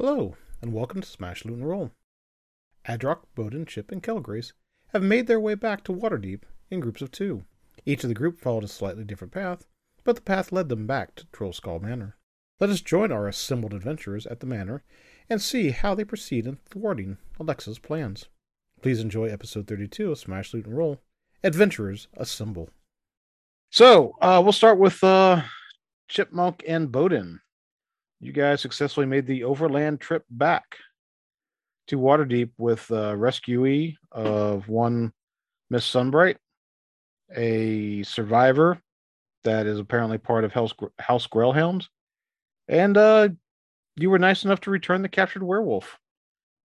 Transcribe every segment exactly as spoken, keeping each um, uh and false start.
Hello, and welcome to Smash, Loot, and Roll. Adrock, Bowden, Chip, and Kelgrace have made their way back to Waterdeep in groups of two. Each of the group followed a slightly different path, but the path led them back to Trollskull Manor. Let us join our assembled adventurers at the manor and see how they proceed in thwarting Alexa's plans. Please enjoy episode thirty-two of Smash, Loot, and Roll. Adventurers assemble. So, uh, we'll start with uh, Chipmunk and Bowden. You guys successfully made the overland trip back to Waterdeep with a uh, rescuee of one Miss Sunbright, a survivor that is apparently part of House, House Grailhelm, and uh, you were nice enough to return the captured werewolf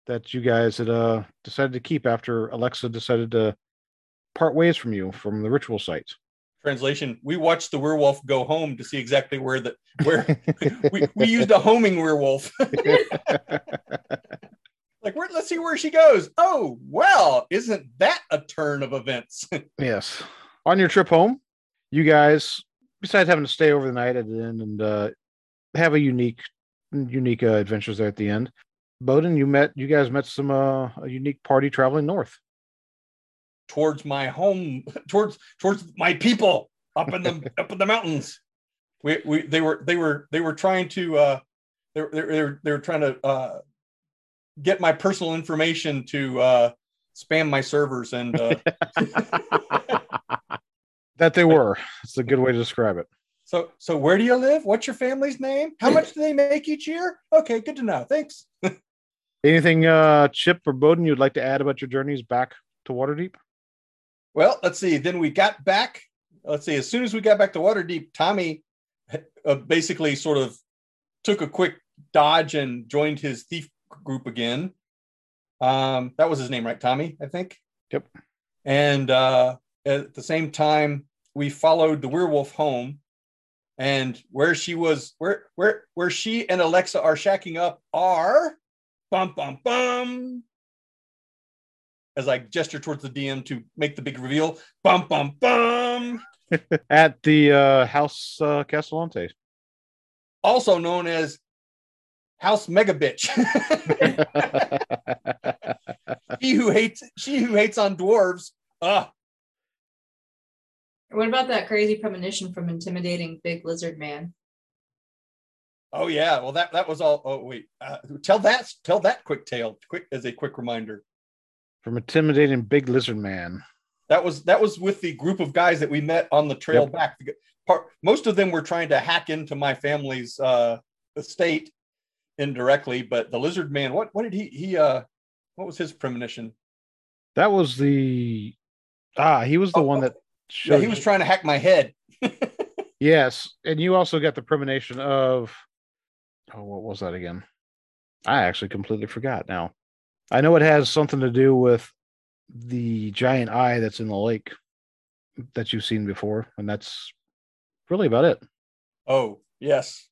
that you guys had uh, decided to keep after Alexa decided to part ways from you from the ritual site. Translation: we watched the werewolf go home to see exactly where the where we, we used a homing werewolf. Like, where, let's see where she goes. Oh, well, isn't that a turn of events? Yes. On your trip home, you guys, besides having to stay over the night at the end and uh, have a unique, unique uh, adventures there at the end. Bowden, you met, you guys met some uh, a unique party traveling north. Towards my home, towards towards my people up in the up in the mountains. We we they were they were they were trying to uh, they they were, they were trying to uh, get my personal information to uh, spam my servers and uh... that they were. It's a good way to describe it. So so where do you live? What's your family's name? How much do they make each year? Okay, good to know. Thanks. Anything, uh, Chip or Bowden, you'd like to add about your journeys back to Waterdeep? Well, let's see. Then we got back. Let's see. As soon as we got back to Waterdeep, Tommy uh, basically sort of took a quick dodge and joined his thief group again. Um, that was his name, right? Tommy, I think. Yep. And uh, at the same time, we followed the werewolf home, and where she was, where where where she and Alexa are shacking up are, bum bum bum. As I gesture towards the D M to make the big reveal, bum, bum, bum. At the uh, House uh, Castellante. Also known as House Mega Bitch. She who hates, she who hates on dwarves. Uh. What about that crazy premonition from intimidating Big Lizard Man? Oh, yeah. Well, that, that was all. Oh, wait. Uh, tell that, tell that quick tale quick as a quick reminder. From intimidating Big Lizard Man. That was that was with the group of guys that we met on the trail yep. back. Part, most of them were trying to hack into my family's uh, estate indirectly, but the Lizard Man. What what did he he? Uh, what was his premonition? That was the ah. He was the oh, one that. Showed yeah, he was you. trying to hack my head. Yes, and you also got the premonition of. Oh, what was that again? I actually completely forgot now. I know it has something to do with the giant eye that's in the lake that you've seen before, and that's really about it. Oh, yes.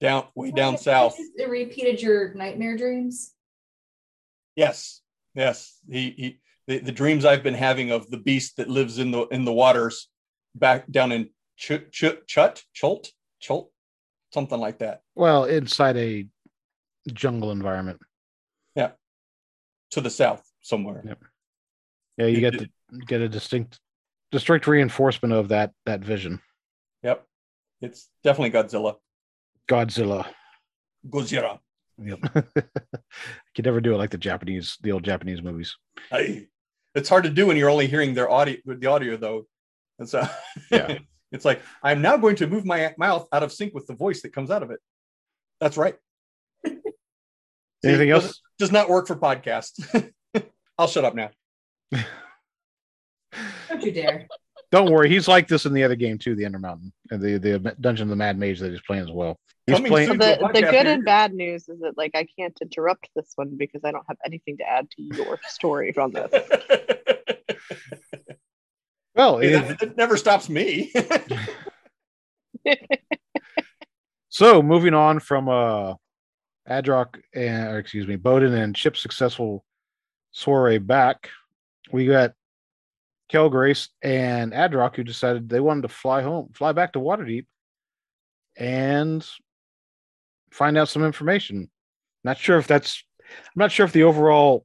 Down, way down south. It repeated your nightmare dreams? Yes, yes. He, he, the, the dreams I've been having of the beast that lives in the in the waters back down in Chut, Chut, Chut, Chult, Chult, something like that. Well, inside a jungle environment. Yeah, to the south somewhere. Yep. Yeah, you get to get a distinct, distinct reinforcement of that that vision. Yep, it's definitely Godzilla. Godzilla. Godzilla. Yep. I could never do it like the Japanese, the old Japanese movies. I, it's hard to do when you're only hearing their audio, the audio though. And so, yeah, it's like I'm now going to move my mouth out of sync with the voice that comes out of it. That's right. Anything else? Does not work for podcasts. I'll shut up now. Don't you dare. Don't worry. He's like this in the other game, too, the Endermountain, and the, the Dungeon of the Mad Mage that he's playing as well. He's playing- so the, the good and bad news is that, like, I can't interrupt this one because I don't have anything to add to your story from this. Well, it, it, it never stops me. So, moving on from... Uh, Adrock and, or excuse me, Bowden and Chip's successful soiree back. We got Kelgrace and Adrock, who decided they wanted to fly home, fly back to Waterdeep, and find out some information. Not sure if that's, I'm not sure if the overall,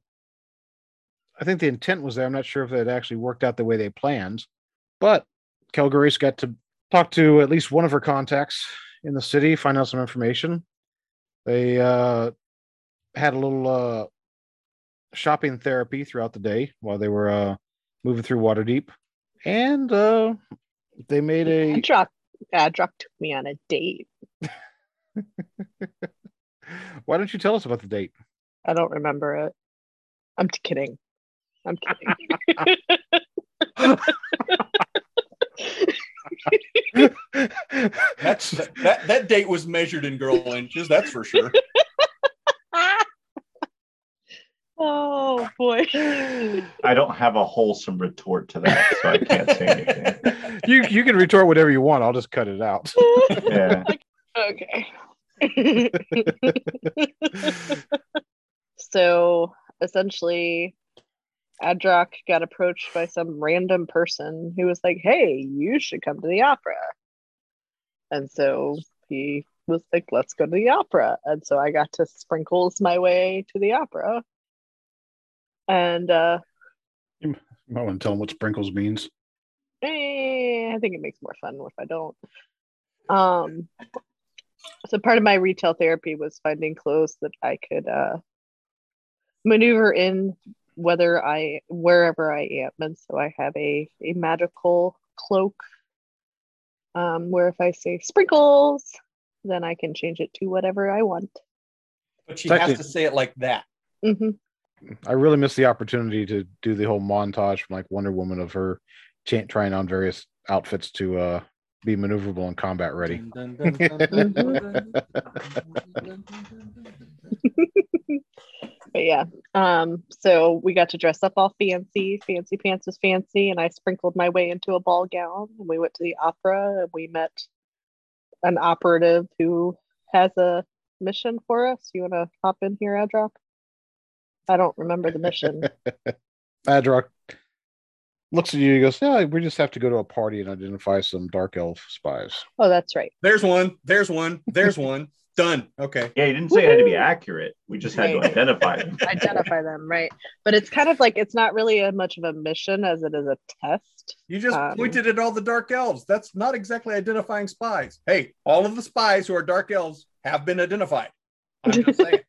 I think the intent was there. I'm not sure if that actually worked out the way they planned, but Calgary's got to talk to at least one of her contacts in the city, find out some information. They uh, had a little uh, shopping therapy throughout the day while they were uh, moving through Waterdeep. And uh, they made a... Adrock, Adrock took me on a date. Why don't you tell us about the date? I don't remember it. I'm t- kidding. I'm kidding. That's that, that date was measured in girl inches, that's for sure. Oh boy. I don't have a wholesome retort to that, so I can't say anything. You you can retort whatever you want, I'll just cut it out. Yeah. Okay. So essentially Adrock got approached by some random person who was like, hey, you should come to the opera. And so he was like, let's go to the opera. And so I got to sprinkles my way to the opera. And uh, you might want to tell him what sprinkles means. Eh, I think it makes more fun if I don't. Um, so part of my retail therapy was finding clothes that I could uh, maneuver in whether I wherever I am. And so I have a, a magical cloak um, where if I say sprinkles, then I can change it to whatever I want. But she has to say it like that. Mm-hmm. I really missed the opportunity to do the whole montage from like Wonder Woman of her t- trying on various outfits to uh, be maneuverable and combat ready. But yeah, um, so we got to dress up all fancy. Fancy pants was fancy, and I sprinkled my way into a ball gown. And we went to the opera, and we met an operative who has a mission for us. You want to hop in here, Adrock? I don't remember the mission. Adrock looks at you and goes, "No, we just have to go to a party and identify some dark elf spies." Oh, that's right. There's one. There's one. There's one. Done. Okay. Yeah, you didn't say Woo-hoo. It had to be accurate. We just had right. to identify them. Identify them, right? But it's kind of like it's not really as much of a mission as it is a test. You just um, pointed at all the dark elves. That's not exactly identifying spies. Hey, all of the spies who are dark elves have been identified. I'm just saying.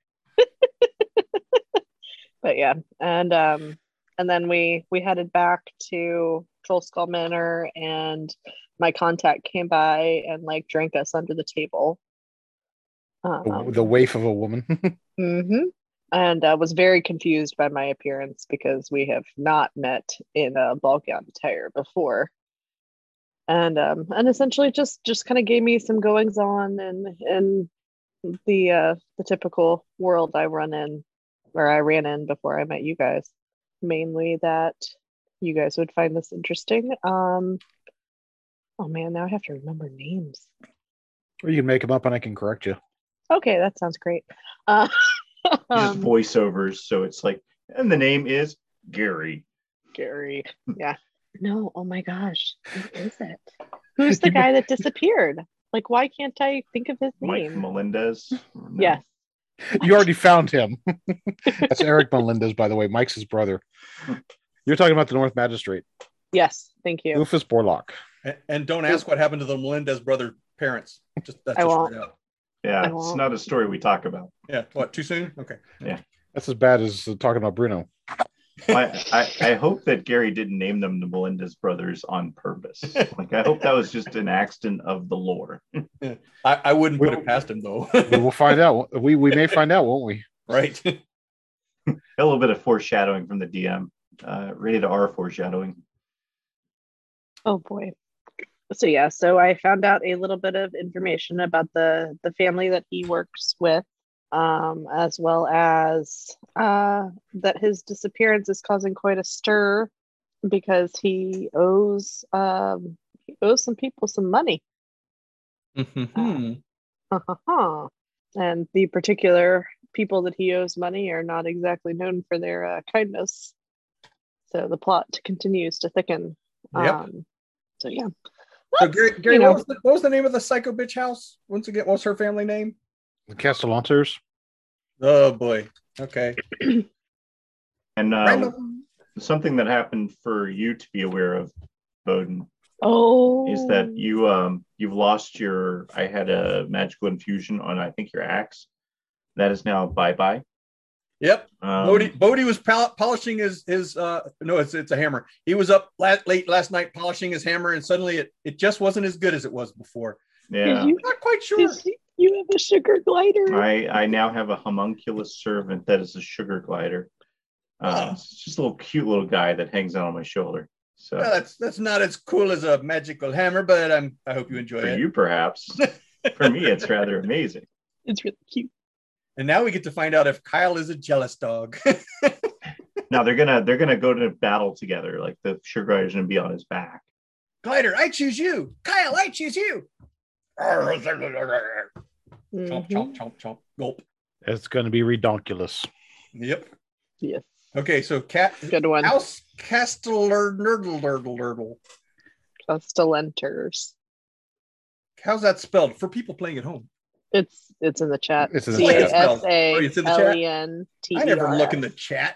But yeah, and um, and then we we headed back to Trollskull Manor, and my contact came by and like drank us under the table. Um, the waif of a woman. Mm-hmm. And I uh, was very confused by my appearance because we have not met in a ball gown attire before. And um, and essentially just just kind of gave me some goings on in, in the uh, the typical world I run in, or I ran in before I met you guys. Mainly that you guys would find this interesting. Um, oh man, now I have to remember names. Or you can make them up and I can correct you. Okay, that sounds great. Uh, Just voiceovers, so it's like, and the name is Gary. Gary, yeah. No, oh my gosh, who is it? Who's the guy that disappeared? Like, why can't I think of his Mike name? Mike Melendez? No. Yes. You already found him. That's Eric Melendez, by the way, Mike's his brother. You're talking about the North Magistrate. Yes, thank you. Rufus Borlock. And, and don't ask what happened to the Melendez brother parents. Just that's I just won't. Right out. Yeah, it's not a story we talk about. Yeah, what, too soon? Okay. Yeah. That's as bad as uh, talking about Bruno. I, I, I hope that Gary didn't name them the Melendez brothers on purpose. Like, I hope that was just an accident of the lore. Yeah. I, I wouldn't we, put it past him, though. We'll find out. We we may find out, won't we? Right. A little bit of foreshadowing from the D M. Uh, rated R foreshadowing. Oh, boy. So yeah, so I found out a little bit of information about the, the family that he works with, um, as well as uh, that his disappearance is causing quite a stir because he owes um, he owes some people some money. Mm-hmm. Uh, uh-huh. And the particular people that he owes money are not exactly known for their uh, kindness. So the plot continues to thicken. Yep. Um, so yeah. So Gary, Gary what, was the, what was the name of the psycho bitch house? Once again, what's her family name? The Cassalanters. Oh boy. Okay. And um, something that happened for you to be aware of, Bowden. Oh. Is that you? Um, you've lost your. I had a magical infusion on. I think your axe. That is now bye bye. Yep. Um, Bodhi, Bodhi was pal- polishing his his. Uh, no, it's it's a hammer. He was up late, late last night polishing his hammer, and suddenly it it just wasn't as good as it was before. Yeah. You, I'm not quite sure. He, you have a sugar glider. I I now have a homunculus servant that is a sugar glider. Uh, oh. It's just a little cute little guy that hangs out on my shoulder. So well, that's that's not as cool as a magical hammer, but I'm I hope you enjoy for it. For you, perhaps. For me, it's rather amazing. It's really cute. And now we get to find out if Kyle is a jealous dog. No, they're gonna they're gonna go to battle together. Like the sugar glider's gonna be on his back. Glider, I choose you. Kyle, I choose you. Mm-hmm. Chomp, chomp, chomp, chomp. Gulp. It's gonna be redonkulous. Yep. Yes. Okay, so cat good one. House Castellar Nerdle Nerdle Nerdle. Castellanters. How's that spelled for people playing at home? It's it's in the chat. It's in the C A S A L E N T E R S. I never look in the chat.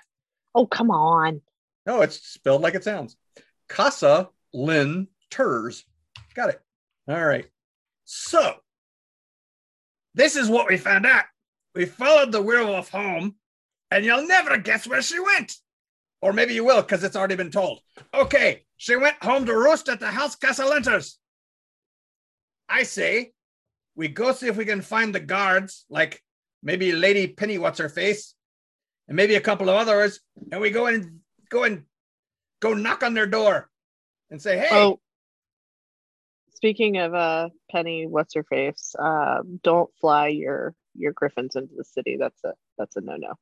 Oh, come on. No, it's spelled like it sounds. Cassalanters. Got it. All right. So, this is what we found out. We followed the werewolf home, and you'll never guess where she went. Or maybe you will, because it's already been told. Okay, she went home to roost at the House Castellanters. I say... we go see if we can find the guards, like maybe Lady Penny What's-Her-Face, and maybe a couple of others, and we go and go and go knock on their door and say, hey. Oh, speaking of uh, Penny What's-Her-Face, uh, don't fly your, your griffins into the city. That's a that's a no-no.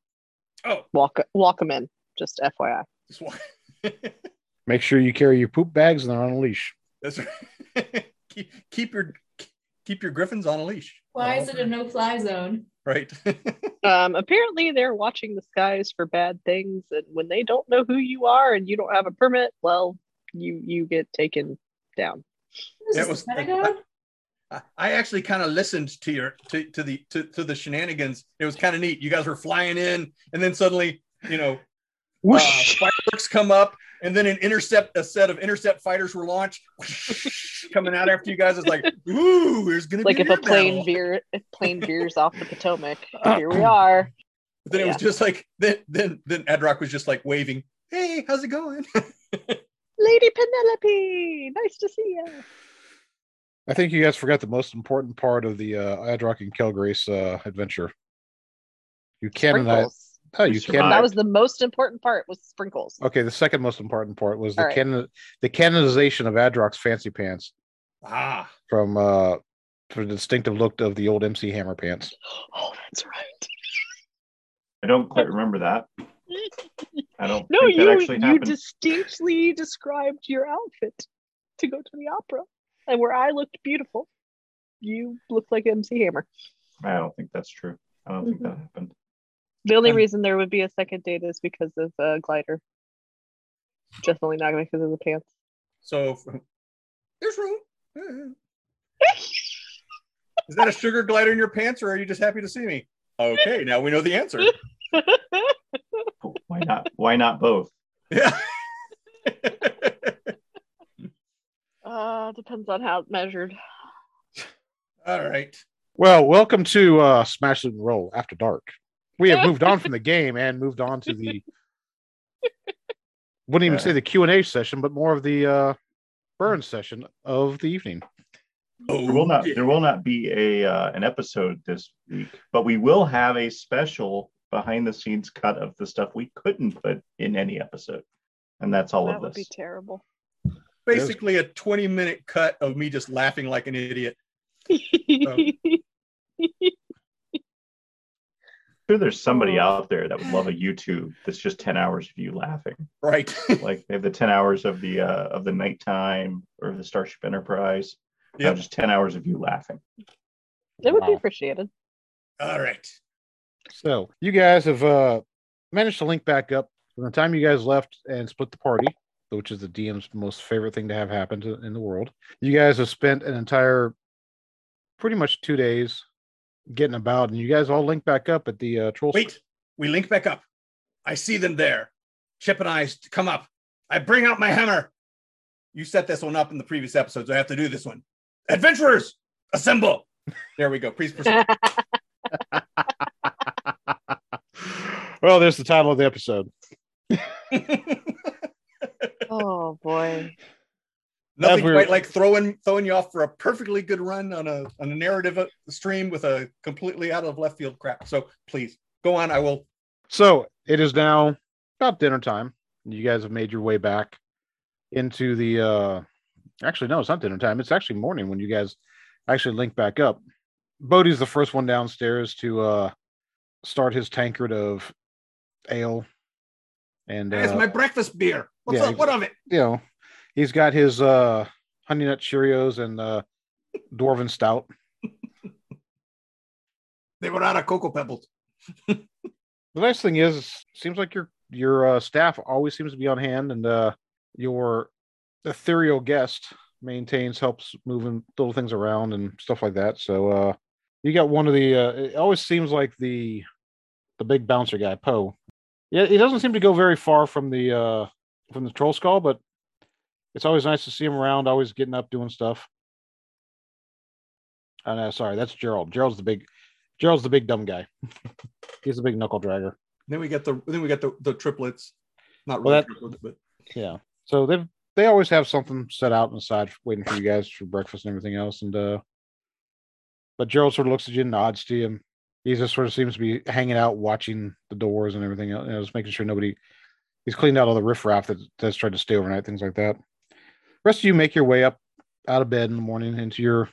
Oh. Walk, walk them in, just F Y I. Just walk. Make sure you carry your poop bags and they're on a leash. That's right. keep, keep your... Keep your griffins on a leash. Why is it a no-fly zone? Right. um, apparently they're watching the skies for bad things, and when they don't know who you are and you don't have a permit, well, you you get taken down. It was, I, I actually kind of listened to your to, to the to, to the shenanigans. It was kind of neat. You guys were flying in, and then suddenly, you know, whoosh, uh, fireworks come up, and then an intercept, a set of intercept fighters were launched, whoosh, coming out after you guys. It's like, ooh, there's gonna like be like if a plane veer, if plane veers off the Potomac. Uh, here we are. But then yeah. It was just like then then then Adrock was just like waving, hey, how's it going, Lady Penelope? Nice to see you. I think you guys forgot the most important part of the uh, Adrock and Kelgrace uh, adventure. You canonize. Oh, you can. That was the most important part. Was sprinkles. Okay, the second most important part was the right. canon, the canonization of Adrock's fancy pants. Ah, from uh, for the distinctive look of the old M C Hammer pants. Oh, that's right. I don't quite remember that. I don't. No, think you that actually you happened. Distinctly described your outfit to go to the opera, and where I looked beautiful, you looked like M C Hammer. I don't think that's true. I don't mm-hmm. think that happened. The only reason there would be a second date is because of a uh, glider. Definitely not because of the pants. So, there's room. Is that a sugar glider in your pants, or are you just happy to see me? Okay, now we know the answer. Why not? Why not both? Yeah. uh, depends on how it's measured. All right. Well, welcome to uh, Smash, Loot, and Roll After Dark. We have moved on from the game and moved on to the, wouldn't even say the Q and A session, but more of the uh, burn session of the evening. Oh, there will not, there will not be a uh, an episode this week, but we will have a special behind the scenes cut of the stuff we couldn't put in any episode. And that's all that of this. That would be terrible. Basically a twenty minute cut of me just laughing like an idiot. So. I'm sure there's somebody out there that would love a YouTube that's just ten hours of you laughing, right? Like they have the ten hours of the uh, of the nighttime or the Starship Enterprise. Yeah, uh, just ten hours of you laughing. It would wow. be appreciated. All right. So you guys have uh, managed to link back up from the time you guys left and split the party, which is the D M's most favorite thing to have happen to, in the world. You guys have spent an entire, pretty much two days getting about, and you guys all link back up at the uh, troll. Wait, we link back up. I see them there. Chip and I come up. I bring out my hammer. You set this one up in the previous episode, so I have to do this one. Adventurers, assemble. There we go. Please proceed. Well, there's the title of the episode. Oh, boy. Nothing quite like throwing throwing you off for a perfectly good run on a on a narrative stream with a completely out of left field crap. So please go on. I will. So it is now about dinner time. You guys have made your way back into the. Uh, actually, no, it's not dinner time. It's actually morning when you guys actually link back up. Bodhi's the first one downstairs to uh, start his tankard of ale, and it's uh, my breakfast beer. What's yeah, up? What of it? You know. He's got his uh, honey nut Cheerios and uh, dwarven stout. They were out of cocoa pebbles. The nice thing is, it seems like your your uh, staff always seems to be on hand, and uh, your ethereal guest maintains, helps moving little things around and stuff like that. So uh, you got one of the. Uh, it always seems like the the big bouncer guy, Poe. Yeah, he doesn't seem to go very far from the uh, from the troll skull, but. It's always nice to see him around, always getting up, doing stuff. Oh, no, sorry, that's Gerald. Gerald's the big, Gerald's the big dumb guy. He's a big knuckle dragger. Then we get the, then we get the, the triplets. Not really well, that, triplets, but yeah. So they they always have something set out on the side, waiting for you guys for breakfast and everything else. And uh, but Gerald sort of looks at you and nods to you. He just sort of seems to be hanging out, watching the doors and everything else, you know, just making sure nobody. He's cleaned out all the riffraff that that's tried to stay overnight, things like that. Rest of you make your way up out of bed in the morning into your,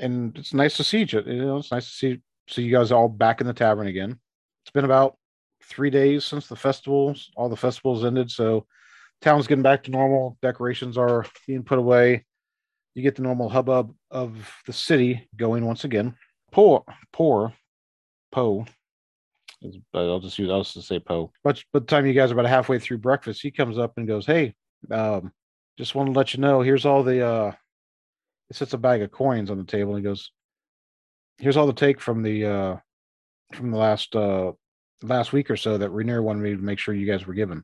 and it's nice to see you. You know, it's nice to see see you guys all back in the tavern again. It's been about three days since the festivals, all the festivals ended, so town's getting back to normal. Decorations are being put away. You get the normal hubbub of the city going once again. Poor, poor, Poe. I'll just use I'll just say Poe. But by the time you guys are about halfway through breakfast, he comes up and goes, "Hey. Um, just want to let you know, here's all the, uh, it sets a bag of coins on the table and he goes, here's all the take from the, uh, from the last, uh, last week or so that Rainier wanted me to make sure you guys were given."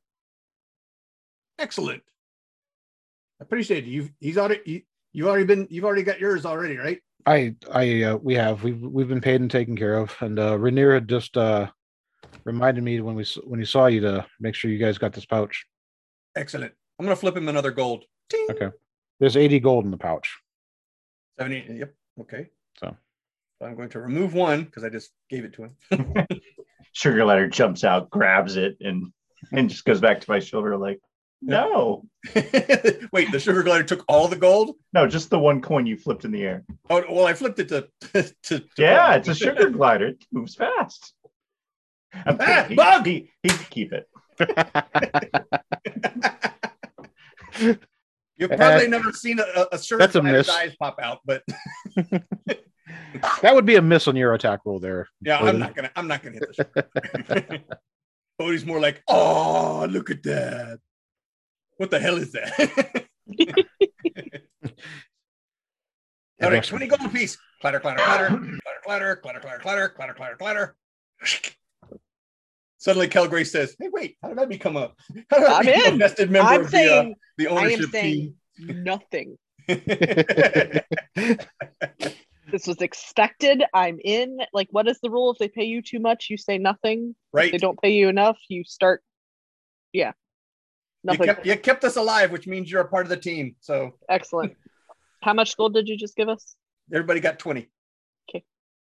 Excellent. I appreciate it. You've, he's already, you, you've already been, you've already got yours already, right? I, I, uh, we have, we've, we've been paid and taken care of. And, uh, Rainier had just, uh, reminded me when we, when he saw you to make sure you guys got this pouch. Excellent. I'm going to flip him another gold. Ding. Okay. There's eighty gold in the pouch. seventy, yep. Okay. So. so I'm going to remove one because I just gave it to him. Sugar Ladder jumps out, grabs it, and, and just goes back to my shoulder like, no. Wait, the Sugar Glider took all the gold? No, just the one coin you flipped in the air. Oh, well, I flipped it to... to, to yeah, it's a Sugar Glider. It moves fast. I'm ah, kidding. Bug! He, he, he can keep it. You've probably uh, never seen a, a shirt that's a miss. Eyes pop out, but that would be a miss on your attack roll there. Yeah, Bodhi. I'm not gonna. I'm not gonna hit the shirt. Bodhi's more like, "Oh, look at that! What the hell is that?" All right, twenty gold piece. Clatter, clatter, clatter, clatter, clatter, clatter, clatter, clatter, clatter, clatter, clatter. Suddenly, Kel Grace says, "Hey, wait! How did I become a? How did I I'm become in. a vested member I'm of saying, the, uh, the ownership team?" I am saying nothing. This was expected. I'm in. Like, what is the rule? If they pay you too much, you say nothing. Right. If they don't pay you enough, you start. Yeah. Nothing. You kept, you kept us alive, which means you're a part of the team. So excellent. How much gold did you just give us? Everybody got twenty.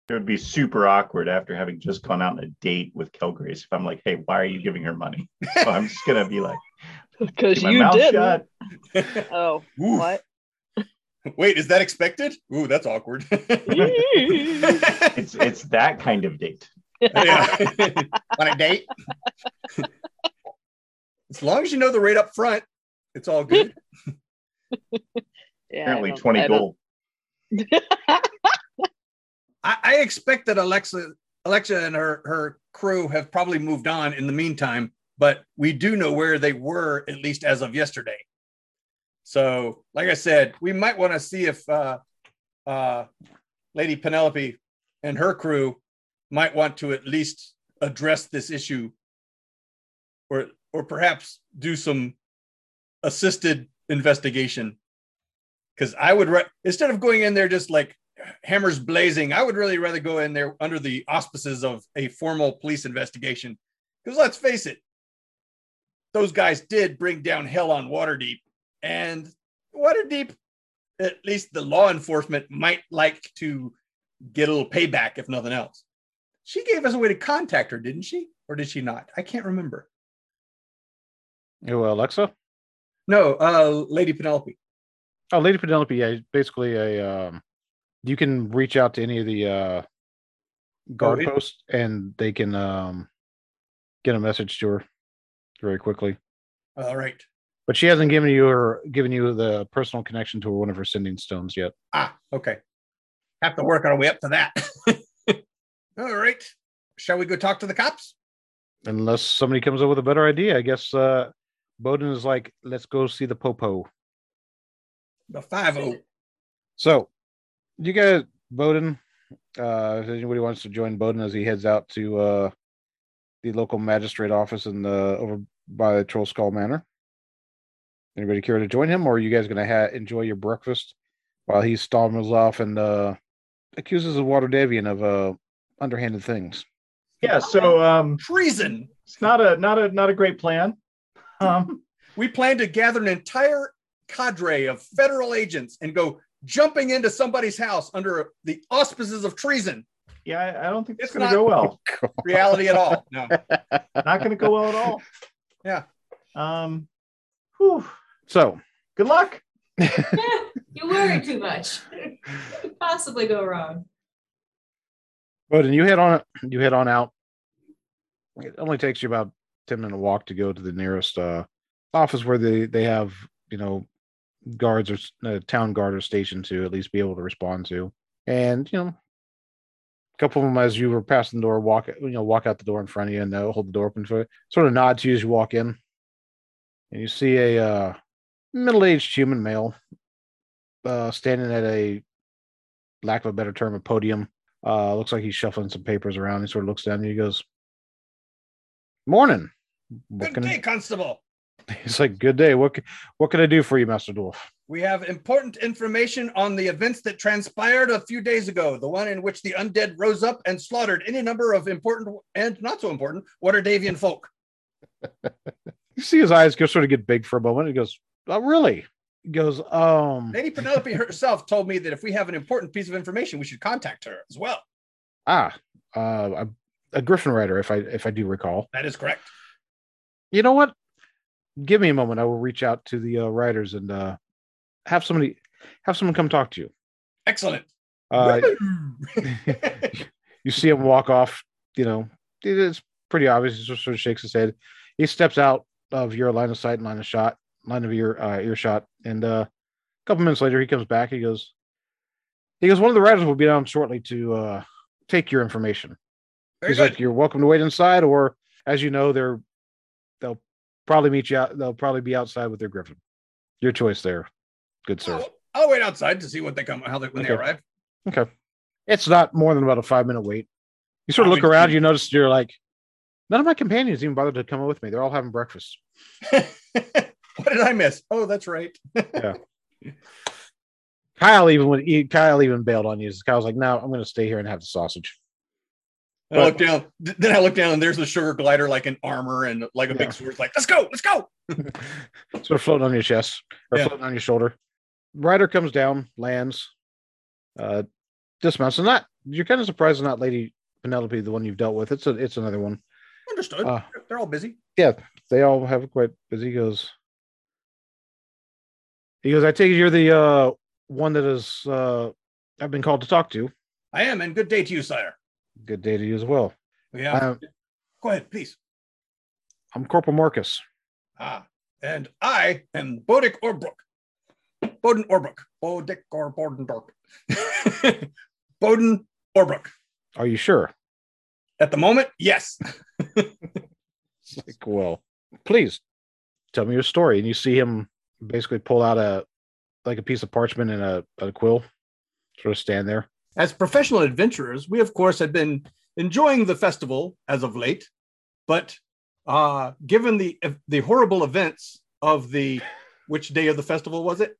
It would be super awkward after having just gone out on a date with Kel Grace if I'm like, "Hey, why are you giving her money?" So I'm just going to be like, "Because you didn't." Oh, oof. What? Wait, is that expected? Ooh, that's awkward. it's it's that kind of date. On a date? As long as you know the rate up front, it's all good. Yeah, apparently twenty gold. I expect that Alexa, Alexa and her, her crew have probably moved on in the meantime, but we do know where they were, at least as of yesterday. So, like I said, we might want to see if uh, uh, Lady Penelope and her crew might want to at least address this issue, or or perhaps do some assisted investigation. Because I would, re- instead of going in there just like hammers blazing, I would really rather go in there under the auspices of a formal police investigation. Because let's face it, those guys did bring down hell on Waterdeep. And Waterdeep, at least the law enforcement, might like to get a little payback, if nothing else. She gave us a way to contact her, didn't she? Or did she not? I can't remember. You, Alexa? No, uh, Lady Penelope. Oh, Lady Penelope, yeah, basically a um, you can reach out to any of the uh, guard oh, it, posts and they can um, get a message to her very quickly. All right. But she hasn't given you her given you the personal connection to one of her sending stones yet. Ah, okay. Have to work our way up to that. All right. Shall we go talk to the cops? Unless somebody comes up with a better idea, I guess uh, Bowden is like, let's go see the Popo. The five oh. So, you guys, Bowden, uh, if anybody wants to join Bowden as he heads out to uh, the local magistrate office in the over by Trollskull Manor. Anybody care to join him, or are you guys going to ha- enjoy your breakfast while he storms off and uh, accuses the Waterdevian of uh, underhanded things? Yeah, so um, treason. It's not a not a not a great plan. Um, we plan to gather an entire cadre of federal agents and go jumping into somebody's house under the auspices of treason. Yeah, I, I don't think it's going to go well. Reality at all? No, not going to go well at all. Yeah. Um. Whew. So, good luck. You worry too much. What could possibly go wrong? Bowden, you head on. You head on out. It only takes you about ten minute walk to go to the nearest uh, office where they, they have, you know, guards or uh, town guard or stationed to at least be able to respond to. And you know, a couple of them, as you were passing the door, walk you know walk out the door in front of you and they'll hold the door open for you. Sort of nod to you as you walk in. And you see a uh, middle-aged human male uh, standing at a, lack of a better term, a podium. Uh, looks like he's shuffling some papers around. He sort of looks down and he goes, "Morning. What good day, I... Constable." He's like, "Good day. What can, what can I do for you, Master Dwarf?" "We have important information on the events that transpired a few days ago, the one in which the undead rose up and slaughtered any number of important and not so important Waterdavian folk." You see his eyes go sort of get big for a moment. He goes, "Oh, really?" He goes, um... "Lady Penelope herself told me that if we have an important piece of information, we should contact her as well." Ah, uh, a, a Griffin Rider, if I if I do recall. That is correct. "You know what? Give me a moment. I will reach out to the uh, riders and uh, have somebody have someone come talk to you." Excellent. Uh, you see him walk off. You know, it's pretty obvious. He just sort of shakes his head. He steps out of your line of sight and line of shot, line of ear, uh, earshot. And uh, a couple minutes later, he comes back. He goes, he goes, "One of the riders will be down shortly to uh, take your information." Very He's good. Like, "You're welcome to wait inside, or as you know, they're they'll probably meet you out. They'll probably be outside with their griffin. Your choice there, good sir." I'll, I'll wait outside to see what they come, how they when okay. they arrive. Okay, it's not more than about a five minute wait. You sort of I look mean, around. You notice you're like, none of my companions even bothered to come up with me. They're all having breakfast. What did I miss? Oh, that's right. Yeah. Kyle even went, Kyle even bailed on you. Kyle's like, "No, I'm going to stay here and have the sausage." But, I look down. Then I look down, and there's the sugar glider, like in armor and like a yeah. big sword. Like, "Let's go, let's go!" Sort of floating on your chest or yeah. floating on your shoulder. Rider comes down, lands, uh, dismounts, and not. You're kind of surprised it's not Lady Penelope, the one you've dealt with. It's a, it's another one. Understood. Uh, They're all busy. Yeah, they all have quite busy. He goes, he goes, "I take it you're the uh, one that is uh, I've been called to talk to." "I am, and good day to you, sire." "Good day to you as well." "Yeah. Um, Go ahead, please." "I'm Corporal Marcus." "Ah, and I am Bodick Orbrook. Bowden Orbrook. Bodick or Borden Dorp. Bowden Orbrook." "Are you sure?" "At the moment, yes." It's like, "Well, please tell me your story." And you see him basically pull out a like a piece of parchment and a, a quill, sort of stand there. As professional adventurers, we, of course, had been enjoying the festival as of late, but uh, given the the horrible events of the, which day of the festival was it?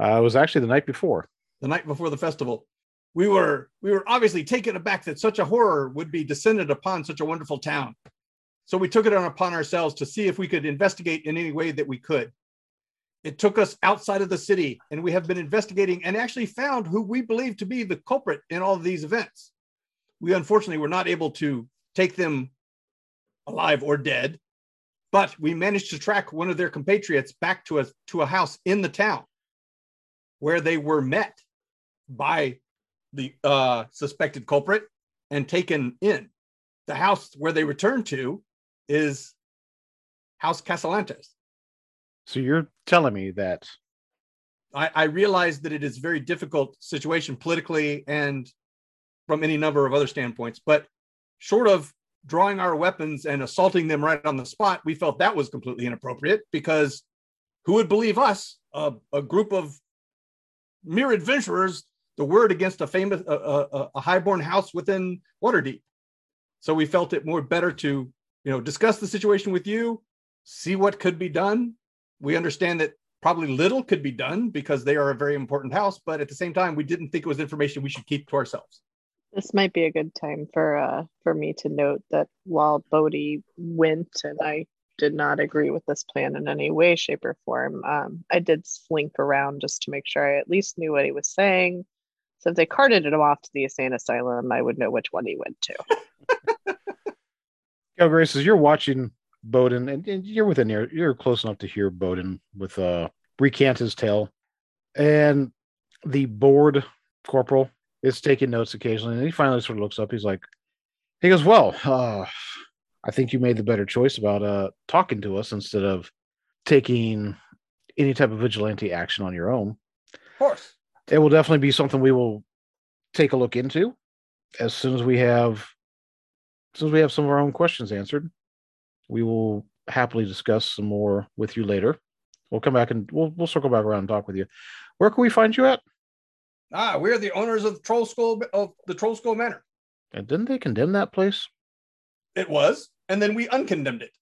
Uh, it was actually the night before. The night before the festival. We were we were obviously taken aback that such a horror would be descended upon such a wonderful town. So we took it on upon ourselves to see if we could investigate in any way that we could. It took us outside of the city, and we have been investigating and actually found who we believe to be the culprit in all of these events. We unfortunately were not able to take them alive or dead, but we managed to track one of their compatriots back to a, to a house in the town where they were met by the uh, suspected culprit and taken in. The house where they returned to is House Castellantes. So you're telling me that... I, I realize that it is a very difficult situation politically and from any number of other standpoints, but short of drawing our weapons and assaulting them right on the spot, we felt that was completely inappropriate because who would believe us, a, a group of mere adventurers, the word against a famous, a, a, a highborn house within Waterdeep. So we felt it more better to, you know, discuss the situation with you, see what could be done. We understand that probably little could be done because they are a very important house, but at the same time, we didn't think it was information we should keep to ourselves. This might be a good time for uh, for me to note that while Bodhi went and I did not agree with this plan in any way, shape, or form, um, I did slink around just to make sure I at least knew what he was saying. So if they carted him off to the insane asylum, I would know which one he went to. Yo, Grace, as you're watching Bowden, and, and you're within there, you're close enough to hear Bowden with uh, recant his tale, and the bored corporal is taking notes occasionally, and he finally sort of looks up. He's like, he goes, "Well, uh, I think you made the better choice about uh, talking to us instead of taking any type of vigilante action on your own. Of course, it will definitely be something we will take a look into as soon as we have." Since we have some of our own questions answered, we will happily discuss some more with you later. We'll come back and we'll we'll circle back around and talk with you. Where can we find you at? Ah, we're the owners of Trollskull of the Trollskull Manor. And didn't they condemn that place? It was, and then we uncondemned it.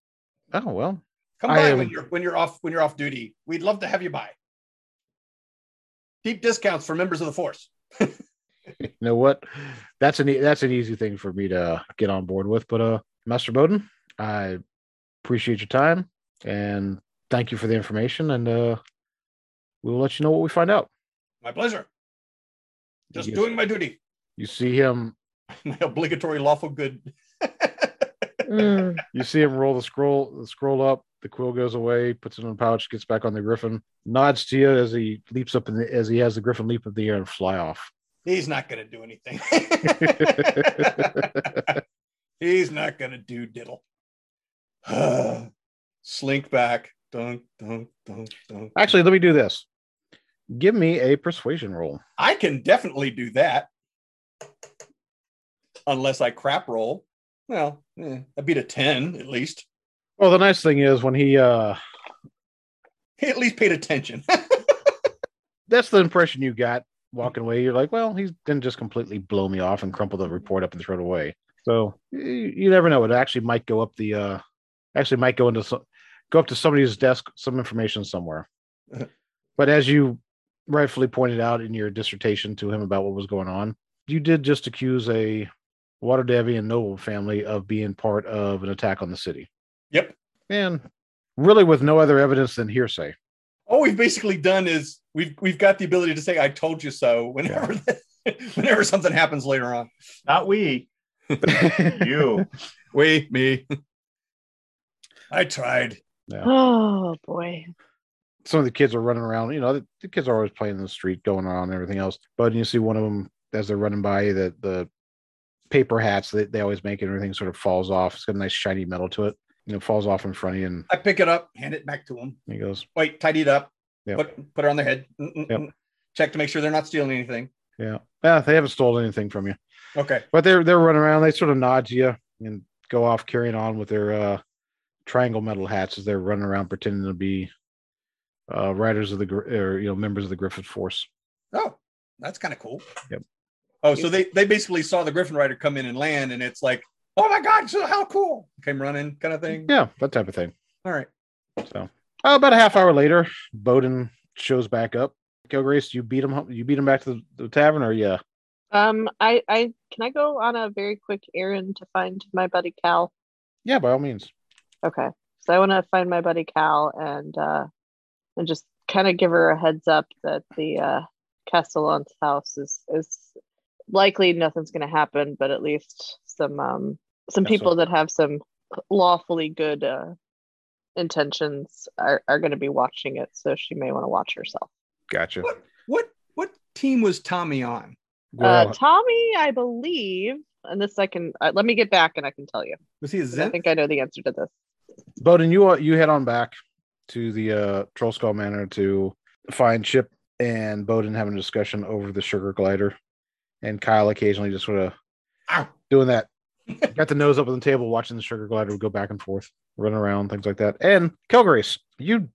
Oh well. Come I by am... when you're when you're off when you're off duty. We'd love to have you by. Deep discounts for members of the force. You know what? That's an e- that's an easy thing for me to get on board with. But uh, Master Bowden, I appreciate your time and thank you for the information. And uh, we will let you know what we find out. My pleasure. Just you, doing my duty. You see him, my obligatory lawful good. You see him roll the scroll, the scroll up. The quill goes away, puts it in a pouch, gets back on the griffin, nods to you as he leaps up in the, as he has the griffin leap of the air and fly off. He's not going to do anything. He's not going to do diddle. Slink back. Dun, dun, dun, dun. Actually, let me do this. Give me a persuasion roll. I can definitely do that. Unless I crap roll. Well, eh, I beat a ten at least. Well, the nice thing is when he... Uh... He at least paid attention. That's the impression you got. Walking away, you're like, well, he didn't just completely blow me off and crumple the report up and throw it away. So you, you never know; it actually might go up the, uh, actually might go into so, go up to somebody's desk, some information somewhere. But as you rightfully pointed out in your dissertation to him about what was going on, you did just accuse a Waterdevian noble family of being part of an attack on the city. Yep, and really with no other evidence than hearsay. All we've basically done is we've we've got the ability to say "I told you so" whenever yeah. whenever something happens later on. Not we, you, we, me. I tried. Yeah. Oh boy! Some of the kids are running around. You know, the, the kids are always playing in the street, going around, and everything else. But you see one of them as they're running by, the the paper hats that they always make and everything sort of falls off. It's got a nice shiny metal to it. You know, falls off in front of you, and I pick it up, hand it back to him. He goes, "Wait, tidy it up. Yep. Put put it on their head. Yep. Check to make sure they're not stealing anything." Yeah, yeah, they haven't stolen anything from you. Okay, but they're they're running around. They sort of nod to you and go off, carrying on with their uh, triangle metal hats as they're running around, pretending to be uh, riders of the or you know members of the Griffith Force. Oh, that's kind of cool. Yep. Oh, so they, they basically saw the Griffin Rider come in and land, and it's like, oh my God, so how cool. Came running kind of thing. Yeah, that type of thing. All right. So uh, about a half hour later, Bowden shows back up. Kilgrace, you beat him home, you beat him back to the, the tavern, or yeah? Um, I, I can I go on a very quick errand to find my buddy Cal? Yeah, by all means. Okay. So I want to find my buddy Cal and uh, and just kind of give her a heads up that the uh, Castellante's house is, is likely nothing's going to happen, but at least some um, some Castellante. people that have some lawfully good uh, intentions are, are going to be watching it, so she may want to watch herself. Gotcha. What what what team was Tommy on? Uh, Tommy, I believe. And this I can uh, let me get back and I can tell you. Was he a Zen? I think I know the answer to this. Bowden, you uh, you head on back to the uh, Trollskull Manor to find Chip and Bowden having a discussion over the sugar glider, and Kyle occasionally just sort of doing that. Got the nose up on the table watching the sugar glider would go back and forth, run around, things like that. And Kilgrace, you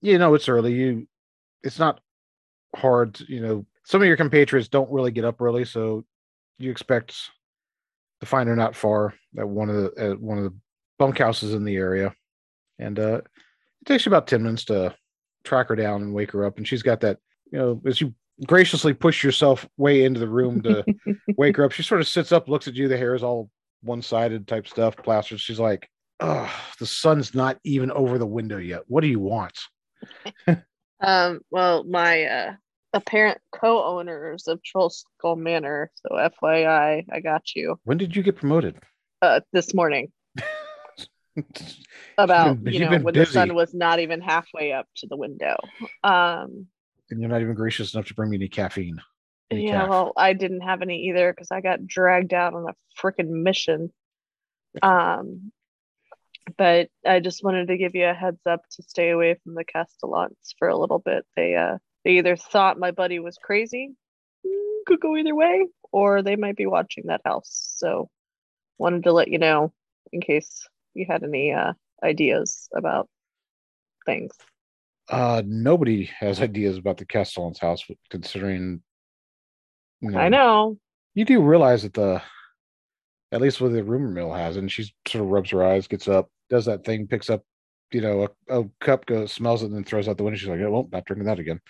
you know it's early. You it's not hard, you know. Some of your compatriots don't really get up early, so you expect to find her not far at one of the at one of the bunkhouses in the area, and uh, it takes you about ten minutes to track her down and wake her up. And she's got that, you know, as you graciously push yourself way into the room to wake her up, she sort of sits up, looks at you. The hair is all one-sided type stuff, plastered. She's like, "Oh, the sun's not even over the window yet. What do you want?" um. Well, my. Uh... Apparent co-owners of Trollskull Manor. So F Y I, I got you. When did you get promoted? Uh, this morning. About, been, you know, when busy. The sun was not even halfway up to the window. Um, and you're not even gracious enough to bring me any caffeine. Any yeah, calf. Well, I didn't have any either because I got dragged out on a freaking mission. Um, but I just wanted to give you a heads up to stay away from the Castellants for a little bit. They, uh, They either thought my buddy was crazy, could go either way, or they might be watching that house. So wanted to let you know in case you had any uh, ideas about things. Uh, nobody has ideas about the Castellan's house, considering... You know, I know. You do realize that the... At least what the rumor mill has, and she sort of rubs her eyes, gets up, does that thing, picks up you know, a, a cup goes, smells it, and then throws out the window. She's like, oh, well, not drinking that again.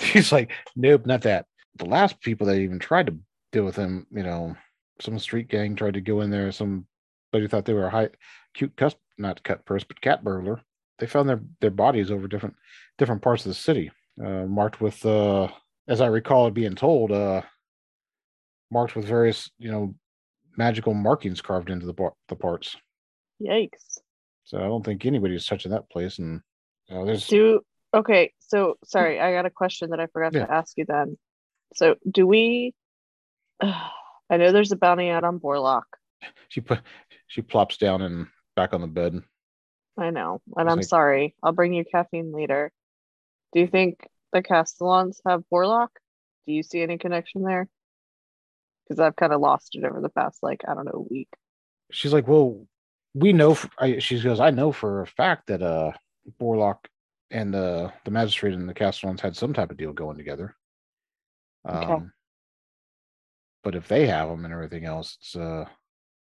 She's like, nope, not that. The last people that even tried to deal with him, you know, some street gang tried to go in there. Somebody thought they were a high, cute cuss, not cut purse, but cat burglar. They found their, their bodies over different different parts of the city, uh, marked with, uh, as I recall it being told, uh, marked with various, you know, magical markings carved into the bar- the parts. Yikes. So I don't think anybody's touching that place. And you know, there's do okay, so sorry, I got a question that I forgot yeah. to ask you then. So do we uh, I know there's a bounty out on Borlock. She put she plops down and back on the bed. I know. And I'm like, sorry. I'll bring you caffeine later. Do you think the Castellans have Borlock? Do you see any connection there? Because I've kind of lost it over the past like, I don't know, week. She's like, well, we know, for, I, she goes, I know for a fact that uh, Borlock and uh, the magistrate and the Castellans had some type of deal going together. Um, okay. But if they have them and everything else, it's, uh,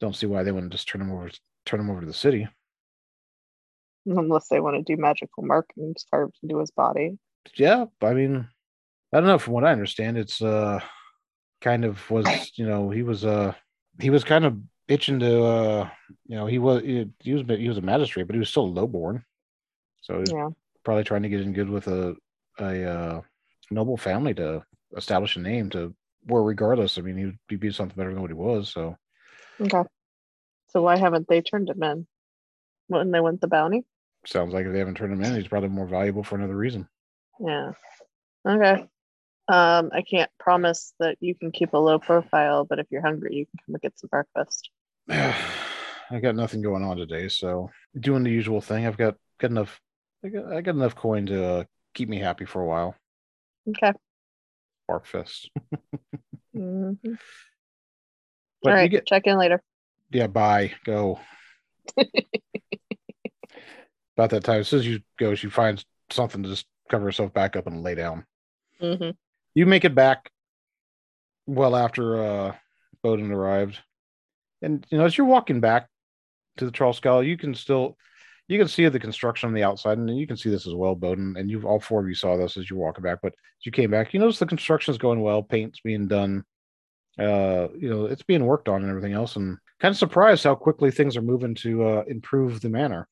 don't see why they wouldn't just turn them over, turn them over to the city. Unless they want to do magical markings carved into his body. Yeah, I mean, I don't know. From what I understand, it's uh, kind of was, you know, he was uh, he was kind of itching to, uh, you know, he was he, he was he was a magistrate, but he was still lowborn, so he was yeah. probably trying to get in good with a a uh, noble family to establish a name to where, regardless, I mean, he would be something better than what he was. So, okay, so why haven't they turned him in? Wouldn't they want the bounty? Sounds like if they haven't turned him in, he's probably more valuable for another reason. Yeah. Okay. Um, I can't promise that you can keep a low profile, but if you're hungry, you can come and get some breakfast. I got nothing going on today, so doing the usual thing. I've got, got enough. I got, I got enough coin to uh, keep me happy for a while. Okay. Barkfest. mm-hmm. All right. Get, check in later. Yeah. Bye. Go. About that time, as soon as you go, she finds something to just cover herself back up and lay down. Mm-hmm. You make it back well after uh, Bowden arrived. And, you know, as you're walking back to the Trollskull, you can still, you can see the construction on the outside, and you can see this as well, Bowden, and you all four of you saw this as you walking back, but as you came back, you notice the construction is going well, paint's being done, uh, you know, it's being worked on and everything else, and kind of surprised how quickly things are moving to uh, improve the manor,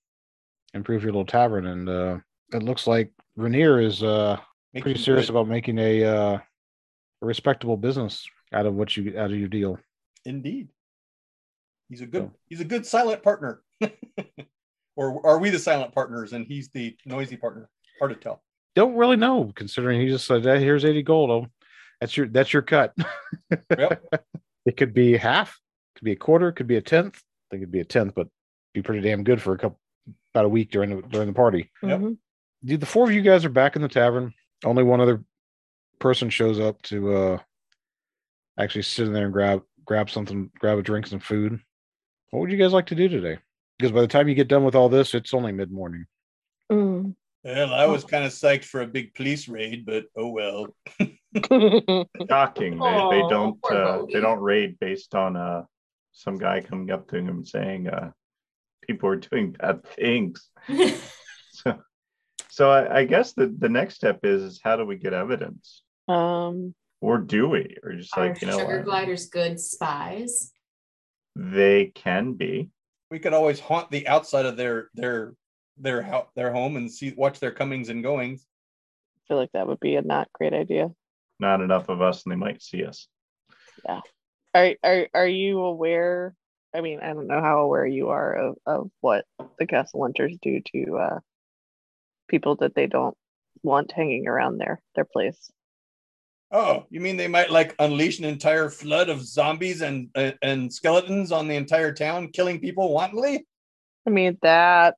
improve your little tavern, and uh, it looks like Rainier is uh, pretty serious good. about making a, uh, a respectable business out of what you out of your deal. Indeed. He's a good, so. he's a good silent partner. Or are we the silent partners and he's the noisy partner? Hard to tell. Don't really know, considering he just said, hey, here's eighty gold. Oh, that's your, that's your cut. Yep. It could be half, could be a quarter, could be a tenth. I think it'd be a tenth, but be pretty damn good for a couple, about a week during the, during the party. Yep. Dude, the four of you guys are back in the tavern. Only one other person shows up to uh, actually sit in there and grab, grab something, grab a drink, some food. What would you guys like to do today? Because by the time you get done with all this, it's only mid-morning. Mm. Well, I was kind of psyched for a big police raid, but oh well. Shocking! They, they don't uh, they don't raid based on uh, some guy coming up to him and saying uh, people are doing bad things. so, so I, I guess the, the next step is, is how do we get evidence? Um, or do we? Or just like are you know, sugar gliders good spies? They can be. We could always haunt the outside of their their their their home and see watch their comings and goings. I feel like that would be a not great idea. Not enough of us, and they might see us. Yeah. Are are are you aware? I mean, I don't know how aware you are of, of what the Cassalanters do to uh, people that they don't want hanging around their their place. Oh, you mean they might like unleash an entire flood of zombies and uh, and skeletons on the entire town, killing people wantonly? I mean that,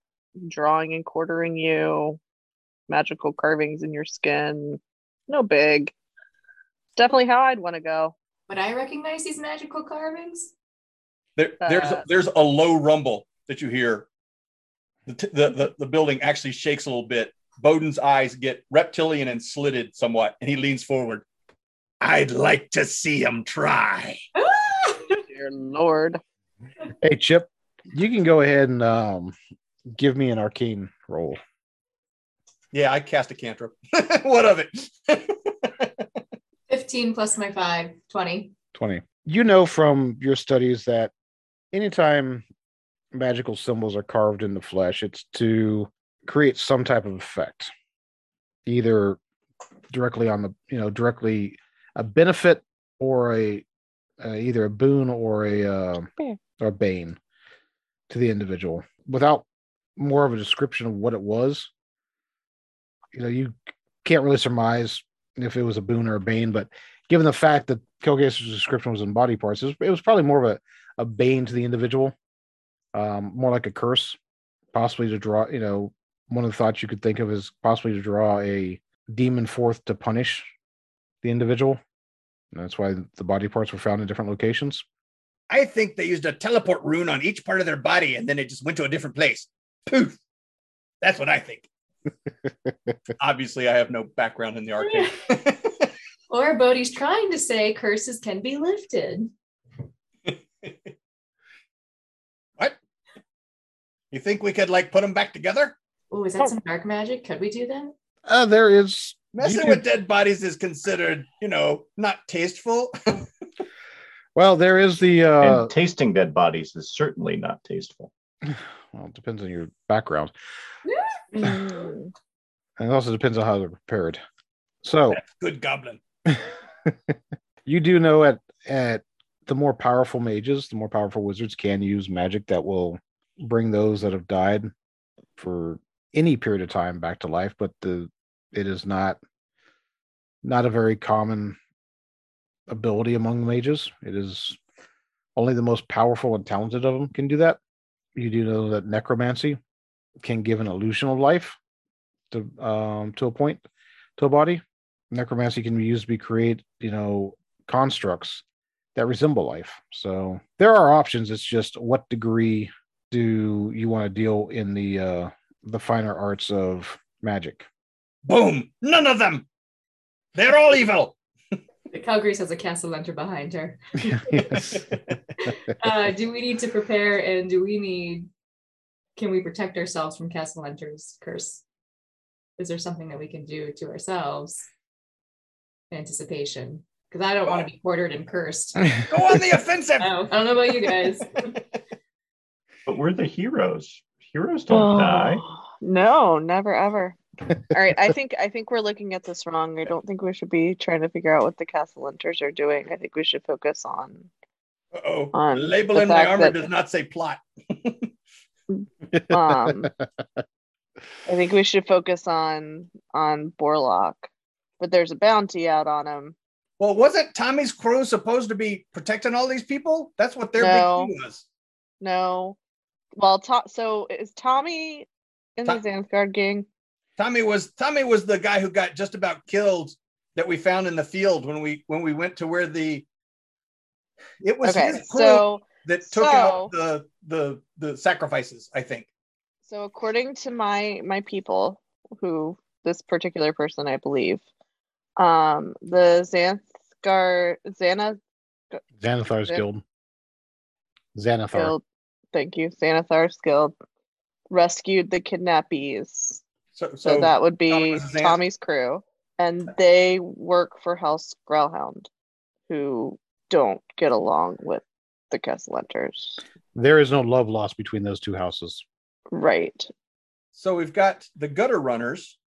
drawing and quartering you, magical carvings in your skin, no big. Definitely how I'd want to go. Would I recognize these magical carvings? There, uh, there's there's a low rumble that you hear. The, t- the the the building actually shakes a little bit. Bowden's eyes get reptilian and slitted somewhat, and he leans forward. I'd like to see him try. Dear Lord. Hey, Chip, you can go ahead and um, give me an arcane roll. Yeah, I cast a cantrip. What of it? fifteen plus my five, twenty. twenty. You know from your studies that anytime magical symbols are carved into flesh, it's to create some type of effect. Either directly on the, you know, directly... a benefit or a uh, either a boon or a uh, yeah. or a bane to the individual. Without more of a description of what it was, you know, you can't really surmise if it was a boon or a bane. But given the fact that Kilgaster's description was in body parts, it was, it was probably more of a, a bane to the individual, um, more like a curse, possibly to draw. You know, one of the thoughts you could think of is possibly to draw a demon forth to punish the individual. And that's why the body parts were found in different locations. I think they used a teleport rune on each part of their body, and then it just went to a different place. Poof! That's what I think. Obviously, I have no background in the arcane. Yeah. Or Bodhi's trying to say curses can be lifted. What? You think we could, like, put them back together? Ooh, is that oh, is that some dark magic? Could we do that? Uh, there is... Messing with dead bodies is considered, you know, not tasteful. Well, there is the... Uh... And tasting dead bodies is certainly not tasteful. Well, it depends on your background. And it also depends on how they're prepared. So... That's good goblin. You do know at, at the more powerful mages, the more powerful wizards can use magic that will bring those that have died for any period of time back to life, but the It is not not a very common ability among mages. It is only the most powerful and talented of them can do that. You do know that necromancy can give an illusion of life to um, to a point, to a body. Necromancy can be used to be create, you know, constructs that resemble life. So there are options. It's just what degree do you want to deal in the uh, the finer arts of magic? Boom! None of them. They're all evil. Calgary has a Cassalanters behind her. Yes. uh, do we need to prepare, and do we need? Can we protect ourselves from Cassalanters' curse? Is there something that we can do to ourselves? In anticipation, because I don't want to be quartered and cursed. Go on the offensive. Oh, I don't know about you guys. But we're the heroes. Heroes don't oh, die. No, never ever. All right, I think I think we're looking at this wrong. I don't think we should be trying to figure out what the Cassalanters are doing. I think we should focus on. Uh-oh. On label in my armor that, does not say plot. um, I think we should focus on on Borlock, but there's a bounty out on him. Well, wasn't Tommy's crew supposed to be protecting all these people? That's what their no. big thing was. No. Well, to- so is Tommy in Tom- the Xanathar gang? Tommy was Tommy was the guy who got just about killed that we found in the field when we when we went to where the it was okay, his crew so, that took so, out the the the sacrifices, I think. So according to my my people, who this particular person I believe, um, the Xanathar Xana Xanathar's Xan- guild. Xanathar. Guild. Thank you. Xanathar's guild rescued the kidnappees. So, so, so that would be Tommy's crew, and they work for House Growlhund, who don't get along with the Cassalanters. There is no love lost between those two houses. Right. So we've got the gutter runners,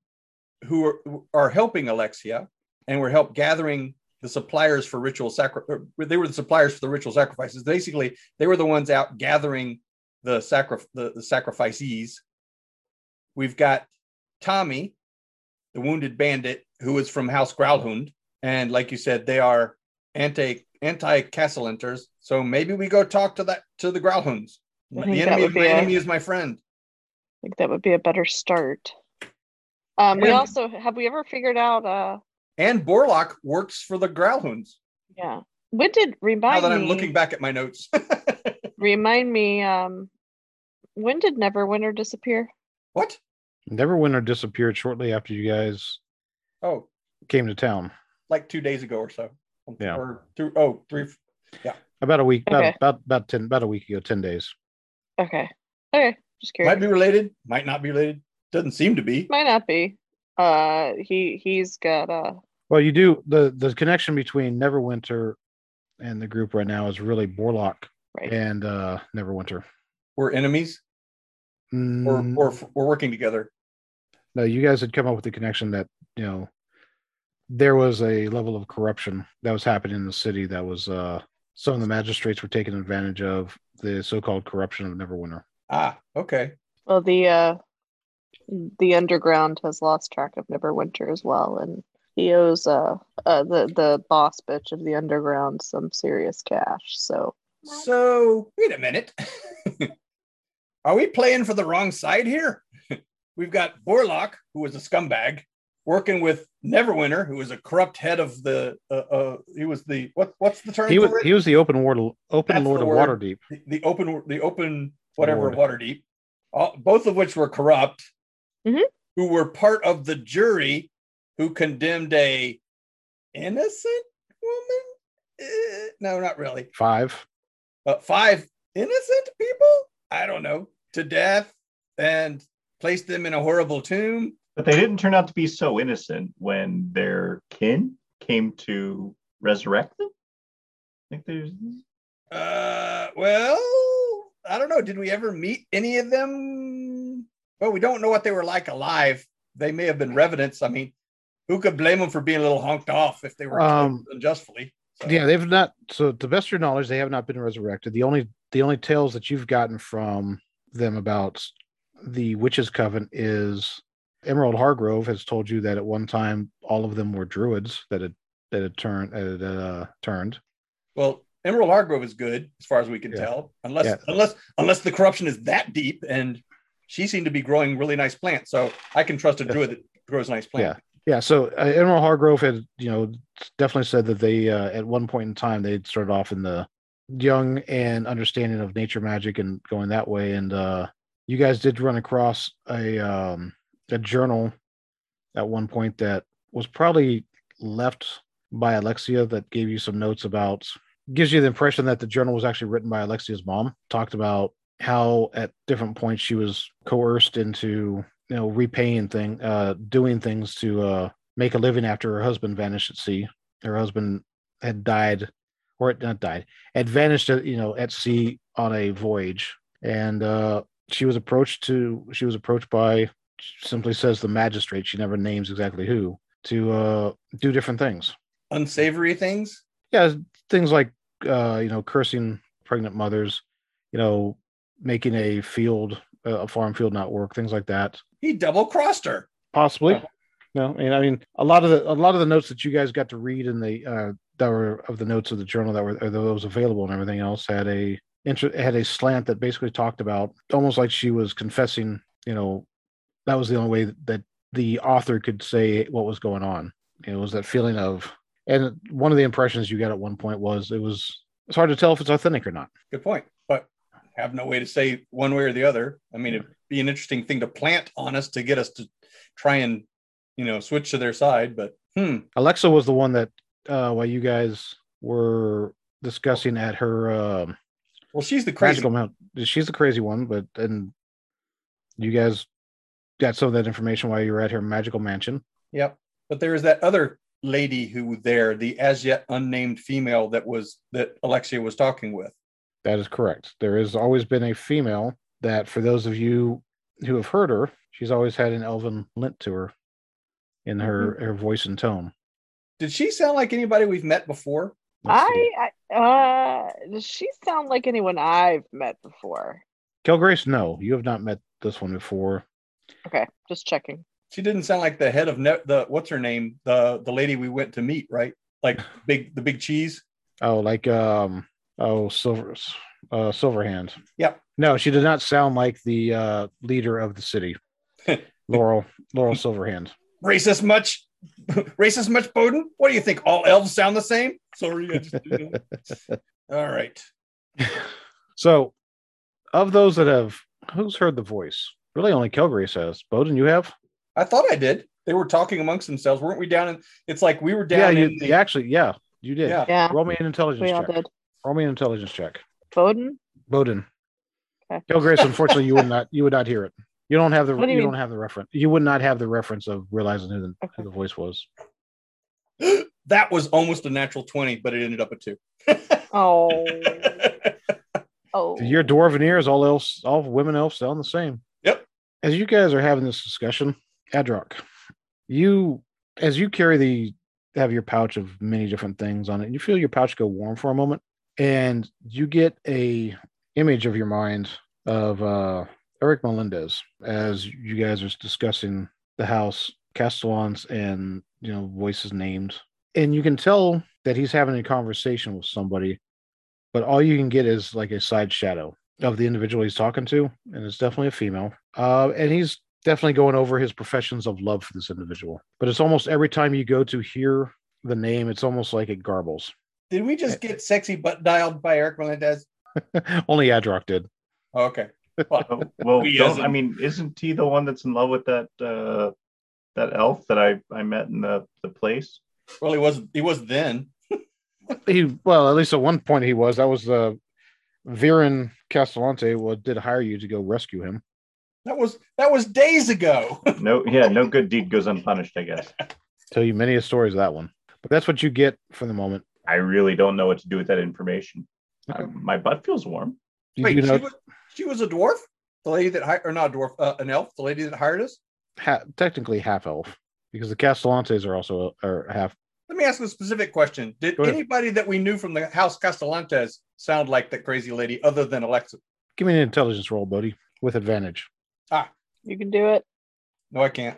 who are, are helping Alexia, and we're help gathering the suppliers for ritual sacrifice. They were the suppliers for the ritual sacrifices. Basically, they were the ones out gathering the sacri- the, the sacrificees. We've got Tommy, the wounded bandit, who is from House Growlhund, and like you said, they are anti anti Cassalanters. So maybe we go talk to that to the Growlhunds. The enemy of my a, enemy is my friend. I think that would be a better start. Um, and, we also have we ever figured out? Uh, and Borlock works for the Growlhunds. Yeah. When did remind now that I'm me, looking back at my notes? Remind me. Um, when did Neverwinter disappear? What? Neverwinter disappeared shortly after you guys oh, came to town. Like two days ago or so. Yeah. Or two, oh, three. Yeah. About a week. Okay. About, about, about, ten, about a week ago, ten days. Okay. Okay. Just curious. Might be related. Might not be related. Doesn't seem to be. Might not be. Uh, he, he's got a... Well, you do... The, the connection between Neverwinter and the group right now is really Borlock right. and uh, Neverwinter. We're enemies? Mm. Or, or, or working together? No, you guys had come up with the connection that, you know, there was a level of corruption that was happening in the city that was, uh, some of the magistrates were taking advantage of the so-called corruption of Neverwinter. Ah, okay. Well, the, uh, the underground has lost track of Neverwinter as well, and he owes, uh, uh the, the boss bitch of the underground some serious cash, so. So, wait a minute. Are we playing for the wrong side here? We've got Borlock, who was a scumbag, working with Neverwinter, who was a corrupt head of the. Uh, uh, he was the what? What's the term? He was. For it? He was the open ward, open That's lord of word, Waterdeep. The, the open, the open whatever lord. Waterdeep. All, both of which were corrupt, mm-hmm. who were part of the jury who condemned a innocent woman. Uh, no, not really. Five. Uh, five innocent people. I don't know, to death and placed them in a horrible tomb. But they didn't turn out to be so innocent when their kin came to resurrect them. I think there's. Uh, well, I don't know. Did we ever meet any of them? Well, we don't know what they were like alive. They may have been revenants. I mean, who could blame them for being a little honked off if they were um, unjustfully? So. Yeah, they've not. So, to best your knowledge, they have not been resurrected. The only. The only tales that you've gotten from them about the Witches' Coven is Emerald Hargrove has told you that at one time all of them were druids that had that had turned had, uh, turned. Well, Emerald Hargrove is good as far as we can yeah. tell, unless yeah. unless unless the corruption is that deep, and she seemed to be growing really nice plants, so I can trust a druid that grows nice plants. Yeah, yeah. So uh, Emerald Hargrove had, you know, definitely said that they uh, at one point in time they'd started off in the young and understanding of nature magic and going that way, and uh you guys did run across a um a journal at one point that was probably left by Alexia that gave you some notes about, gives you the impression that the journal was actually written by Alexia's mom. Talked about how at different points she was coerced into, you know, repaying thing, uh, doing things to uh, make a living after her husband vanished at sea. Her husband had died, or had not died, had vanished, you know, at sea on a voyage. And uh, she was approached to, she was approached by, simply says the magistrate, she never names exactly who, to uh, do different things. Unsavory things? Yeah, things like, uh, you know, cursing pregnant mothers, you know, making a field, uh, a farm field not work, things like that. He double-crossed her. Possibly. Oh. No, and I mean, a lot of the a lot of the notes that you guys got to read in the uh, that were of the notes of the journal that were those available and everything else had a had a slant that basically talked about almost like she was confessing. You know, that was the only way that the author could say what was going on. It was that feeling of, and one of the impressions you got at one point was it was it's hard to tell if it's authentic or not. Good point, but I have no way to say one way or the other. I mean, it'd be an interesting thing to plant on us to get us to try and, you know, switch to their side, but hmm. Alexa was the one that, uh, while you guys were discussing at her, um, uh, well, she's the crazy one. She's the crazy one, but and you guys got some of that information while you were at her magical mansion. Yep. But there is that other lady who was there, the as yet unnamed female that was that Alexia was talking with. That is correct. There has always been a female that, for those of you who have heard her, she's always had an elven lint to her. In her, mm-hmm. her voice and tone. Did she sound like anybody we've met before? I, I uh, does she sound like anyone I've met before? Kelgrace, no, you have not met this one before. Okay, just checking. She didn't sound like the head of ne- the what's her name, the the lady we went to meet, right? Like big the big cheese. Oh, like um, oh silver, uh, Silverhand. Yep. No, she did not sound like the uh, leader of the city, Laurel Laurel Silverhand. Racist much, racist much, Bowden? What do you think? All elves sound the same? Sorry. I just, you know. All right. So, of those that have, who's heard the voice? Really only Kelgrace says. Bowden, you have? I thought I did. They were talking amongst themselves. Weren't we down in, it's like we were down yeah, you, in. The, actually, yeah, you did. Yeah. yeah. Roll me an intelligence check. Did. Roll me an intelligence check. Bowden? Bowden. Okay. Kelgrace, unfortunately, you would not, you would not hear it. You don't have the do you, you don't have the reference. You would not have the reference of realizing who the, okay. who the voice was. That was almost a natural twenty, but it ended up a two. oh, oh! So your dwarven ears, all else, all women elves sound the same. Yep. As you guys are having this discussion, Adrock, you as you carry the have your pouch of many different things on it, you feel your pouch go warm for a moment, and you get a image of your mind of. Uh, Eric Melendez, as you guys are discussing the house, Castellans, and, you know, voices named. And you can tell that he's having a conversation with somebody, but all you can get is like a side shadow of the individual he's talking to. And it's definitely a female. Uh, and he's definitely going over his professions of love for this individual. But it's almost every time you go to hear the name, it's almost like it garbles. Did we just get sexy butt dialed by Eric Melendez? Only Adrock did. Oh, okay. Well, well don't, I mean, isn't he the one that's in love with that uh, that elf that I, I met in the, the place? Well, he was he was then. he well, at least at one point he was. That was uh, Viren Castellante. Well, did hire you to go rescue him. That was that was days ago. no, yeah, no good deed goes unpunished, I guess. Tell you many stories of that one, but that's what you get for the moment. I really don't know what to do with that information. Okay. I, my butt feels warm. Wait, you know, she was, she was a dwarf? The lady that hired, or not a dwarf, uh, an elf, the lady that hired us? Ha- technically half elf, because the Castellantes are also are half. Let me ask a specific question. Did anybody that we knew from the House Castellantes sound like that crazy lady other than Alexa? Give me an intelligence roll, buddy, with advantage. Ah. You can do it. No, I can't.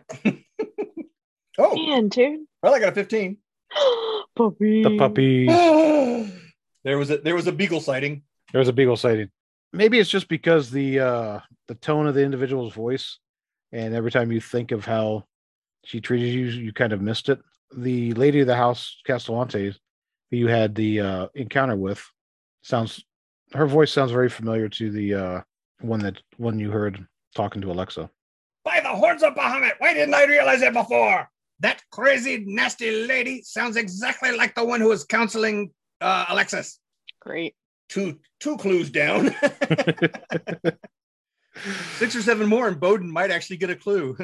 oh. And dude. Well, I got a fifteen. Puppy. The puppy. there was a there was a beagle sighting. There was a beagle sighting. Maybe it's just because the uh, the tone of the individual's voice, and every time you think of how she treated you, you kind of missed it. The lady of the house, Castellante, who you had the uh, encounter with, sounds her voice sounds very familiar to the uh, one that one you heard talking to Alexa. By the horns of Bahamut, why didn't I realize it before? That crazy, nasty lady sounds exactly like the one who was counseling uh, Alexis. Great. Two two clues down. Six or seven more, and Bowden might actually get a clue.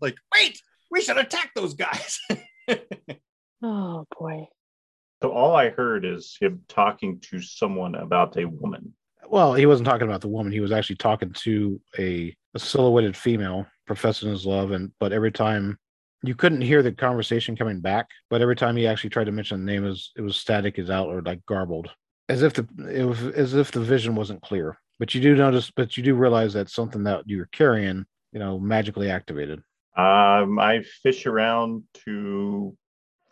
Like, wait, we should attack those guys. Oh, boy. So all I heard is him talking to someone about a woman. Well, he wasn't talking about the woman. He was actually talking to a, a silhouetted female professing his love. And but every time you couldn't hear the conversation coming back, but every time he actually tried to mention the name, it was, it was static as out or like garbled, as if the it was as if the vision wasn't clear. But you do notice, but you do realize that something that you were carrying, you know, magically activated. Um, I fish around to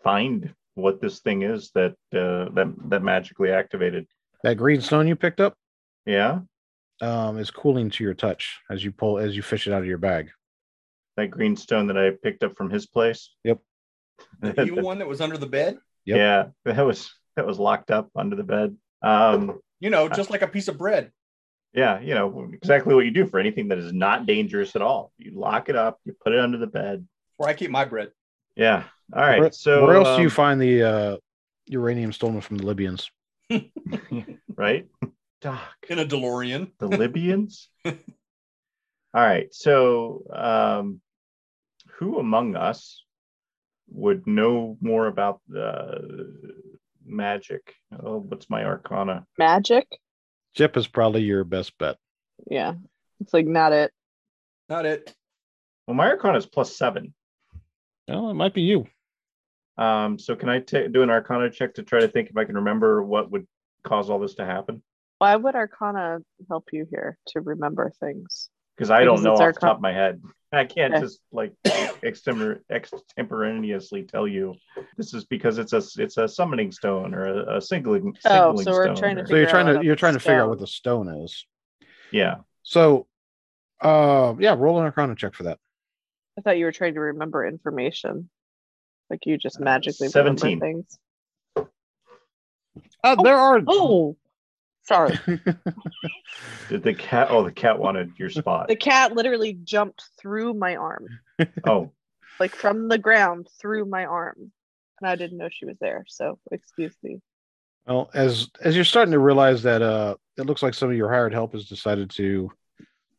find what this thing is that uh, that that magically activated. That green stone you picked up? Yeah. Um, it's cooling to your touch as you pull as you fish it out of your bag. That green stone that I picked up from his place. Yep. The evil one that was under the bed? Yep. Yeah, that was that was locked up under the bed. Um, you know, just like a piece of bread. Yeah, you know, exactly what you do for anything that is not dangerous at all. You lock it up, you put it under the bed. Where I keep my bread. Yeah. All right. Where, so where else um, do you find the uh, uranium stolen from the Libyans? Right? Doc. In a DeLorean. The Libyans? All right. So um, who among us would know more about the magic? Oh, what's my arcana? Magic? Jip is probably your best bet. Yeah. It's like not it. Not it. Well, my arcana is plus seven. Well, it might be you. Um, so can I t- do an arcana check to try to think if I can remember what would cause all this to happen? Why would arcana help you here to remember things? Because I because don't know off arcana. The top of my head. I can't yeah. just like extemper- extemporaneously tell you this is because it's a it's a summoning stone or a, a singling, singling oh, so we're stone. Trying to so you're trying to you're trying to figure out what the stone is. Yeah. So, uh, yeah, roll an arcana check for that. I thought you were trying to remember information. Like you just magically seventeen. Remember things. Uh, oh, there are... Oh, sorry. Did the cat... Oh, the cat wanted your spot. The cat literally jumped through my arm. Oh. Like from the ground through my arm. And I didn't know she was there, so excuse me. Well, as as you're starting to realize that uh, it looks like some of your hired help has decided to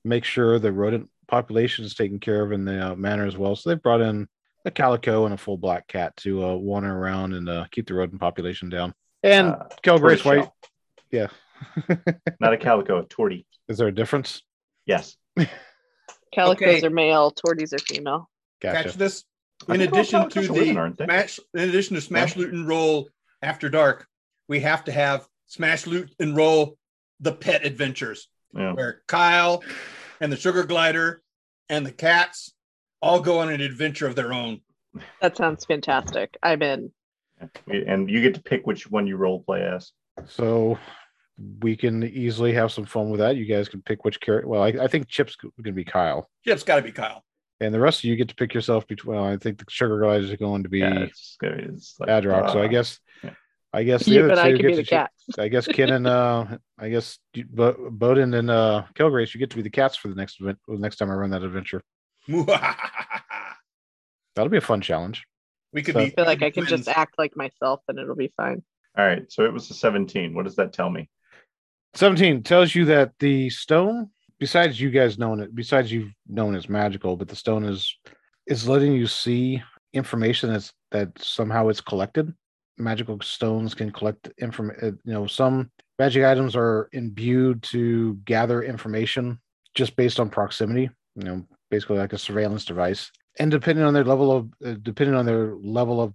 make sure the rodent population is taken care of in the uh, manor as well. So they've brought in a calico and a full black cat to uh, wander around and uh, keep the rodent population down. And uh, Calgary's white. Shell. Yeah. Not a calico, a tortie. Is there a difference? Yes. Calicos okay. are male, torties are female. Gotcha. Catch this. In addition to the smash, in addition to Smash, yeah. Loot, and Roll After Dark, we have to have Smash, Loot, and Roll the Pet Adventures, yeah. where Kyle and the Sugar Glider and the cats all go on an adventure of their own. That sounds fantastic. I'm in. And you get to pick which one you role play as. So we can easily have some fun with that. You guys can pick which character. Well, I, I think Chip's going to be Kyle. Chip's got to be Kyle. And the rest of you get to pick yourself between. Well, I think the Sugar Gliders are going to be yeah, it's, it's like, Adrock. Uh, so I guess, yeah. I guess the you other, and so I can be the cat. I guess Ken and uh, I guess Bowden and uh, Kilgrace, you get to be the cats for the next event. The next time I run that adventure. That'll be a fun challenge. We could so, be, I feel like I can just act like myself and it'll be fine. All right. So it was a seventeen. What does that tell me? seventeen tells you that the stone, besides you guys knowing it, besides you've known it's magical, but the stone is is letting you see information that's that somehow it's collected. Magical stones can collect information. You know, some magic items are imbued to gather information just based on proximity. You know, basically like a surveillance device. And depending on their level of, uh, depending on their level of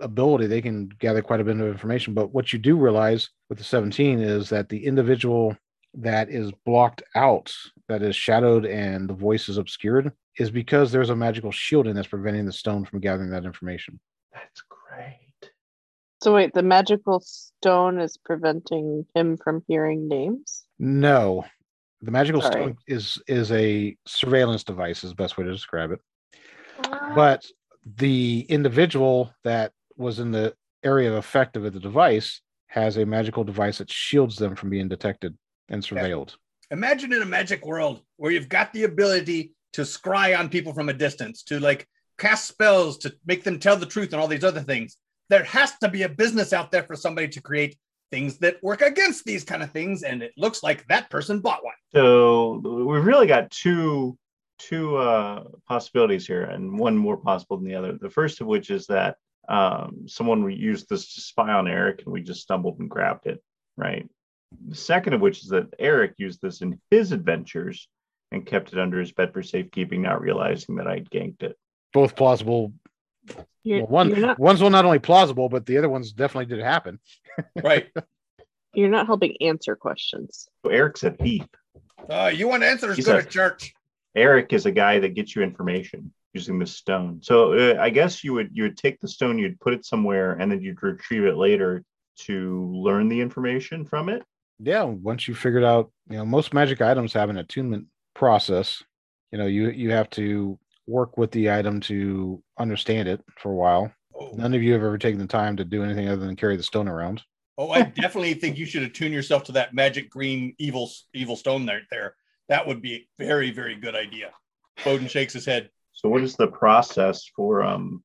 ability, they can gather quite a bit of information. But what you do realize with the seventeen is that the individual that is blocked out, that is shadowed, and the voice is obscured, is because there's a magical shielding that's preventing the stone from gathering that information. That's great. So wait, the magical stone is preventing him from hearing names? No. The magical Sorry. stone is is a surveillance device, is the best way to describe it. Ah. But the individual that was in the area of effect of the device has a magical device that shields them from being detected and surveilled. Imagine in a magic world where you've got the ability to scry on people from a distance, to like cast spells to make them tell the truth and all these other things. There has to be a business out there for somebody to create things that work against these kind of things, and it looks like that person bought one. So we've really got two two uh, possibilities here, and one more possible than the other. The first of which is that um, someone used this to spy on Eric, and we just stumbled and grabbed it, right? The second of which is that Eric used this in his adventures and kept it under his bed for safekeeping, not realizing that I'd ganked it. Both plausible. You're, well, one, not, one's well, not only plausible, but the other one's definitely did happen. Right. You're not helping answer questions. So Eric's a thief. Uh, you want answers, go to church. Eric is a guy that gets you information using the stone. So uh, I guess you would you would take the stone, you'd put it somewhere, and then you'd retrieve it later to learn the information from it. Yeah, once you figured out, you know, most magic items have an attunement process. You know, you you have to work with the item to understand it for a while. Oh. None of you have ever taken the time to do anything other than carry the stone around. Oh, I definitely think you should attune yourself to that magic green evil evil stone there. there. That would be a very, very good idea. Bowden shakes his head. So what is the process for um,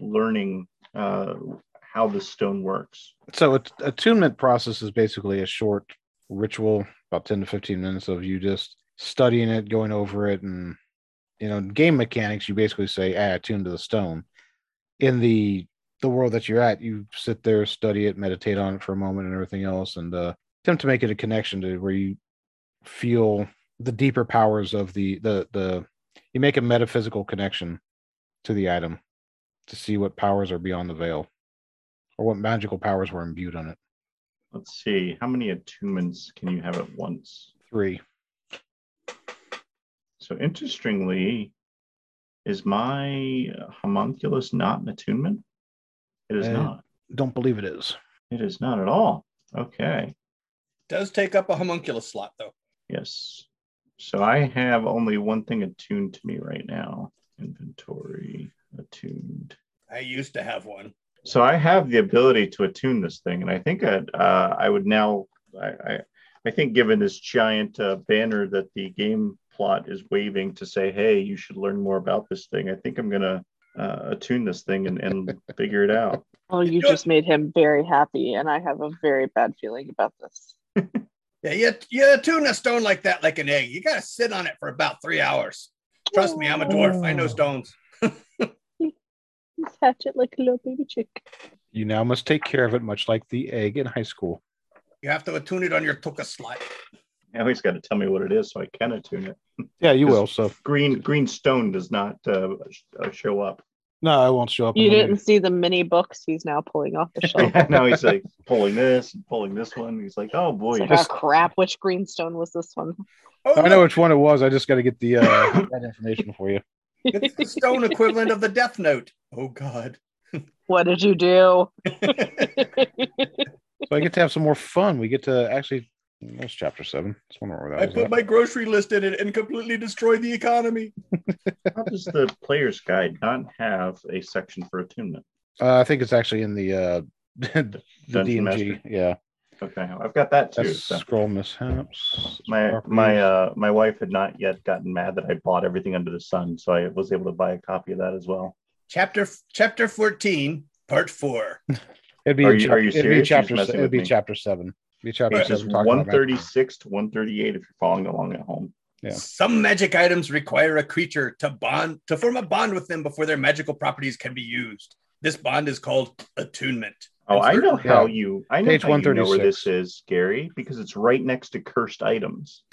learning uh, how the stone works? So att- attunement process is basically a short ritual, about ten to fifteen minutes of you just studying it, going over it, and you know, game mechanics, you basically say, I attune to the stone. In the the world that you're at, you sit there, study it, meditate on it for a moment and everything else, and uh, attempt to make it a connection to where you feel the deeper powers of the, the, the you make a metaphysical connection to the item to see what powers are beyond the veil or what magical powers were imbued on it. Let's see. How many attunements can you have at once? Three. So interestingly, is my homunculus not an attunement? It is I not. Don't believe it is. It is not at all. Okay. It does take up a homunculus slot, though. Yes. So I have only one thing attuned to me right now. Inventory attuned. I used to have one. So I have the ability to attune this thing, and I think I'd, uh, I would now. I, I I think given this giant uh, banner that the game plot is waving to say, hey, you should learn more about this thing. I think I'm going to uh, attune this thing and, and figure it out. Well, you just made him very happy, and I have a very bad feeling about this. Yeah, you, you attune a stone like that like an egg. You got to sit on it for about three hours. Trust oh. me, I'm a dwarf. I know stones. Hatch it like a little baby chick. You now must take care of it much like the egg in high school. You have to attune it on your toka slide. Now he's got to tell me what it is so I can attune it. Yeah, you will. So green green stone does not uh, show up. No, it won't show up. You didn't see the mini books he's now pulling off the shelf. Yeah, now he's like pulling this and pulling this one. He's like, oh boy. Like, just... Oh crap, which green stone was this one? Oh, I know which one it was. I just got to get the uh, that information for you. It's the stone equivalent of the Death Note. Oh God. What did you do? So I get to have some more fun. We get to actually... That's chapter seven. That's one where that I put at. my grocery list in it and completely destroyed the economy. How does the player's guide not have a section for attunement? Uh, I think it's actually in the uh, the D M G. Master. Yeah. Okay, I've got that too. So. Scroll mishaps. My my uh, my wife had not yet gotten mad that I bought everything under the sun, so I was able to buy a copy of that as well. Chapter Chapter fourteen, Part Four. It'd be are you, are you serious? It'd be chapter. Se- it'd be chapter seven. Which is one thirty-six to one thirty-eight if you're following along at home. Yeah. Some magic items require a creature to bond to form a bond with them before their magical properties can be used. This bond is called attunement. Oh, I know how you I know, Page how you know where this is, Gary, because it's right next to cursed items.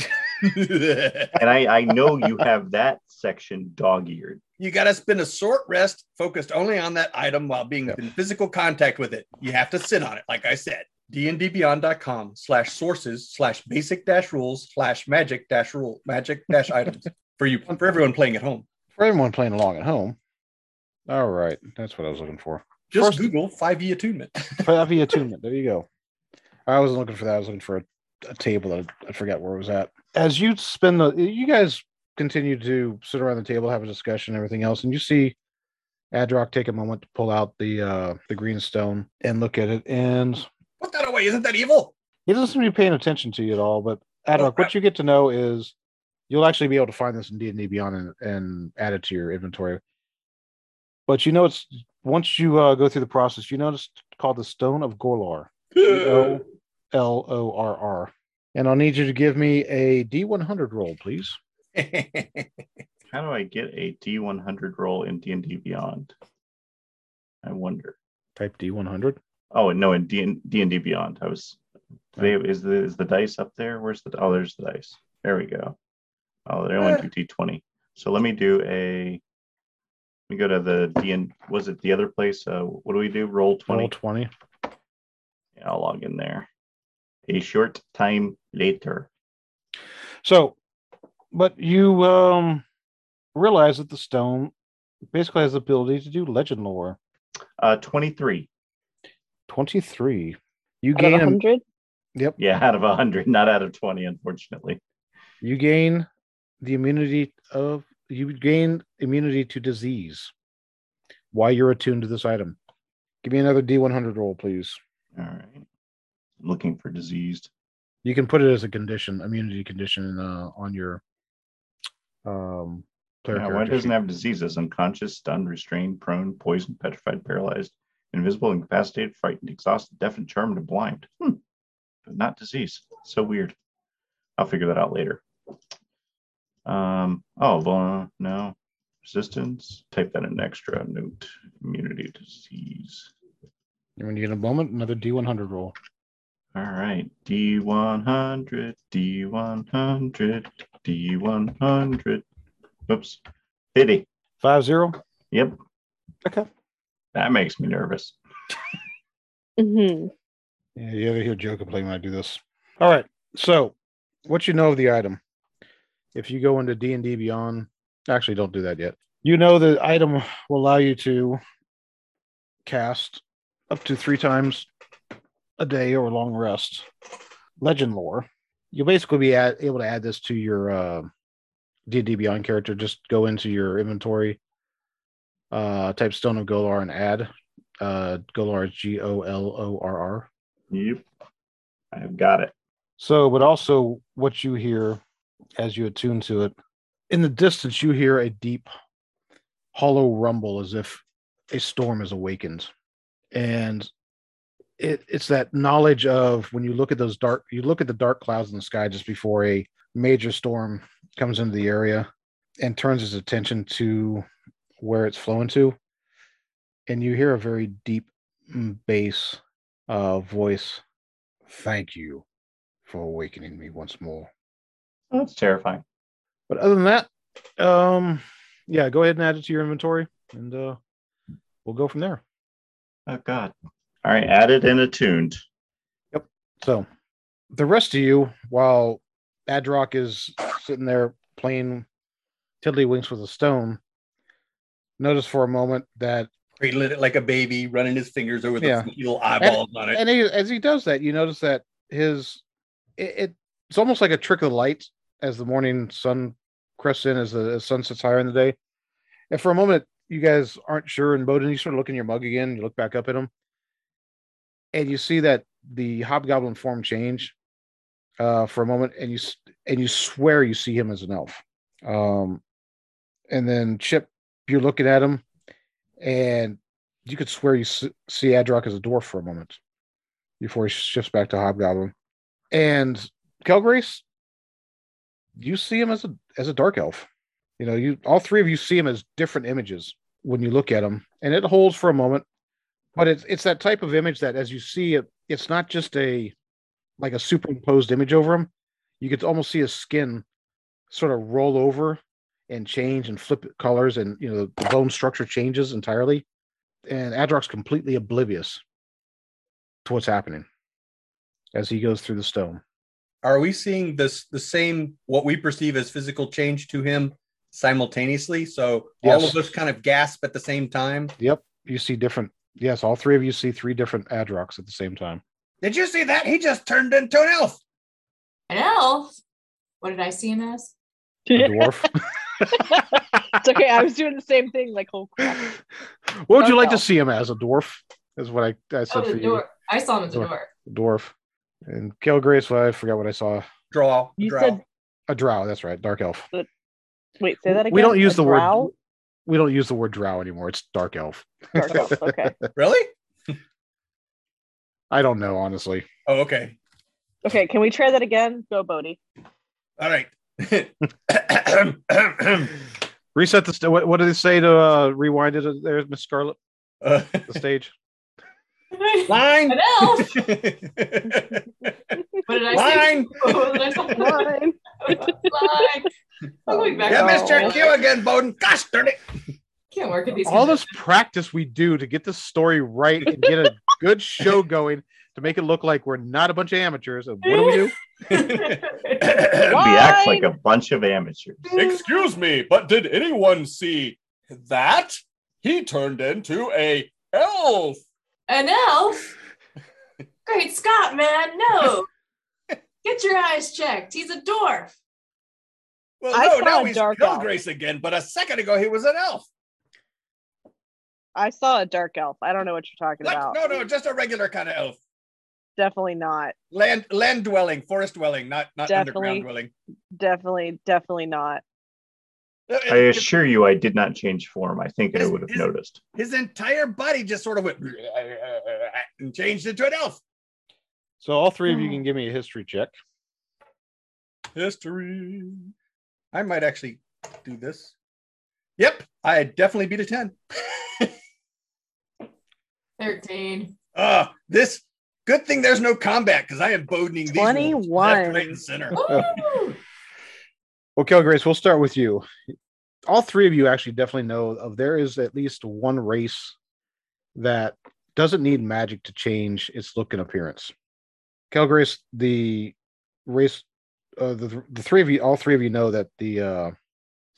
And I, I know you have that section dog-eared. You got to spend a short rest focused only on that item while being yeah. in physical contact with it. You have to sit on it, like I said. D N D beyond dot com slash sources slash basic dash rules slash magic dash rule magic dash items for you for everyone playing at home. For everyone playing along at home. All right. That's what I was looking for. Just First, Google five E attunement. five E attunement. There you go. I wasn't looking for that. I was looking for a, a table that I, I forgot where it was at. As you spend the, you guys continue to sit around the table, have a discussion, everything else, and you see Adrock take a moment to pull out the uh, the green stone and look at it and. Put that away. Isn't that evil? He doesn't seem to be paying attention to you at all, but Adrock, oh, what you get to know is you'll actually be able to find this in D and D Beyond and, and add it to your inventory. But you know, it's once you uh, go through the process, you notice it's called the Stone of Golar. G O L O R R. And I'll need you to give me a D one hundred roll, please. How do I get a D one hundred roll in D and D Beyond? I wonder. Type D one hundred? Oh, no, in D and D Beyond. I was. They, is, the, is the dice up there? Where's the... Oh, there's the dice. There we go. Oh, they only do D twenty. So let me do a... Let me go to the D N... Was it the other place? Uh, what do we do? Roll twenty? Roll twenty. Yeah, I'll log in there. A short time later. So, but you um, realize that the stone basically has the ability to do legend lore. Uh, twenty-three. twenty-three. You out gain... one hundred? Yep. Yeah, out of one hundred, not out of twenty, unfortunately. You gain the immunity of... You gain immunity to disease while you're attuned to this item. Give me another D one hundred roll, please. All right. I'm looking for diseased. You can put it as a condition, immunity condition uh, on your um, player now, character. Why doesn't it have diseases? Unconscious, stunned, restrained, prone, poisoned, petrified, paralyzed, invisible, incapacitated, frightened, exhausted, deafened, charmed, and blind. Hmm. But not disease. So weird. I'll figure that out later. Um, oh, vul- no, resistance. Type that in extra note. Immunity to disease. You want to get a moment? Another D one hundred roll. All right. D one hundred, D one hundred, D one hundred. Oops. fifty. Five zero? Yep. Okay. That makes me nervous. Mm-hmm. Yeah, you ever hear Joker play when I do this? All right. So, what you know of the item? If you go into D and D Beyond, actually don't do that yet. You know the item will allow you to cast up to three times a day or a long rest. Legend lore. You'll basically be at, able to add this to your uh, D and D Beyond character. Just go into your inventory, uh, type Stone of Golar and add. Uh, Golar, G O L O R R. Yep. I've got it. So, but also what you hear... As you attune to it, in the distance you hear a deep, hollow rumble as if a storm is awakened. And it, it's that knowledge of when you look at those dark, you look at the dark clouds in the sky just before a major storm comes into the area and turns its attention to where it's flowing to. And you hear a very deep bass uh, voice. Thank you for awakening me once more. That's terrifying. But other than that, um, yeah, go ahead and add it to your inventory, and uh, we'll go from there. Oh, God. All right, added and attuned. Yep. So the rest of you, while Adrock is sitting there playing tiddlywinks with a stone, notice for a moment that... He lit it like a baby, running his fingers over the yeah. little eyeballs and, on it. And he, as he does that, you notice that his... It, it, it's almost like a trick of the light. As the morning sun crests in, as the as sun sets higher in the day. And for a moment, you guys aren't sure. And Bowden, you sort of look in your mug again. You look back up at him. And you see that the hobgoblin form change uh, for a moment. And you and you swear you see him as an elf. Um, and then, Chip, you're looking at him. And you could swear you see Adrock as a dwarf for a moment before he shifts back to hobgoblin. And Kelgrace, you see him as a as a dark elf. You know, you all three of you see him as different images when you look at him, and it holds for a moment. But it's it's that type of image that, as you see it, it's not just a like a superimposed image over him. You could almost see his skin sort of roll over and change and flip colors, and you know the bone structure changes entirely. And Adrock's completely oblivious to what's happening as he goes through the stone. Are we seeing this the same, what we perceive as physical change to him simultaneously? So yes. All of us kind of gasp at the same time? Yep. You see different. Yes, all three of you see three different Adrocks at the same time. Did you see that? He just turned into an elf. An elf? What did I see him as? A dwarf. It's okay. I was doing the same thing. Like, oh, crap. What would oh, you like no. to see him as? A dwarf? Is what I, I said oh, for you. Dwarf. I saw him as a dwarf. Dwarf. And Kale Grace, well, I forgot what I saw. Draw. You drow. Said a drow. That's right. Dark elf. Wait, say that again. We don't use a the drow? Word. we don't use the word drow anymore. It's dark elf. Dark elf, okay. Really? I don't know, honestly. Oh, okay. Okay, can we try that again? Go, Bodhi. All right. Reset the... St- what, what did it say to uh, rewind it? There's Miss Scarlet. Uh, the stage. Line! An elf! What did I Line! Say? Oh, what did I say? Line! Line! I'm going back. Yeah, oh. Mister Q again, Bowden. Gosh darn it! Can't work at these. All guys. This practice we do to get the story right and get a good show going to make it look like we're not a bunch of amateurs. And what do we do? We act like a bunch of amateurs. Excuse me, but did anyone see that? He turned into a elf. An elf? Great Scott, man! No, get your eyes checked. He's a dwarf. Well, I no, saw now a he's dark Grace again, but a second ago he was an elf. I saw a dark elf. I don't know what you're talking what? about. No, no, just a regular kind of elf. Definitely not. Land land dwelling, forest dwelling, not, not underground dwelling. Definitely, definitely not. I assure you I did not change form. I think his, I would have his, noticed. His entire body just sort of went and changed into an elf. So all three of you can give me a history check. History. I might actually do this. Yep, I definitely beat a ten. thirteen. Uh, this good thing there's no combat because I am bodening these twenty-one. Left, right, and center. Well, Kelgrace, we'll start with you. All three of you actually definitely know of there is at least one race that doesn't need magic to change its look and appearance. Kelgrace, the race, uh, the, the three of you, all three of you know that the, uh, oh,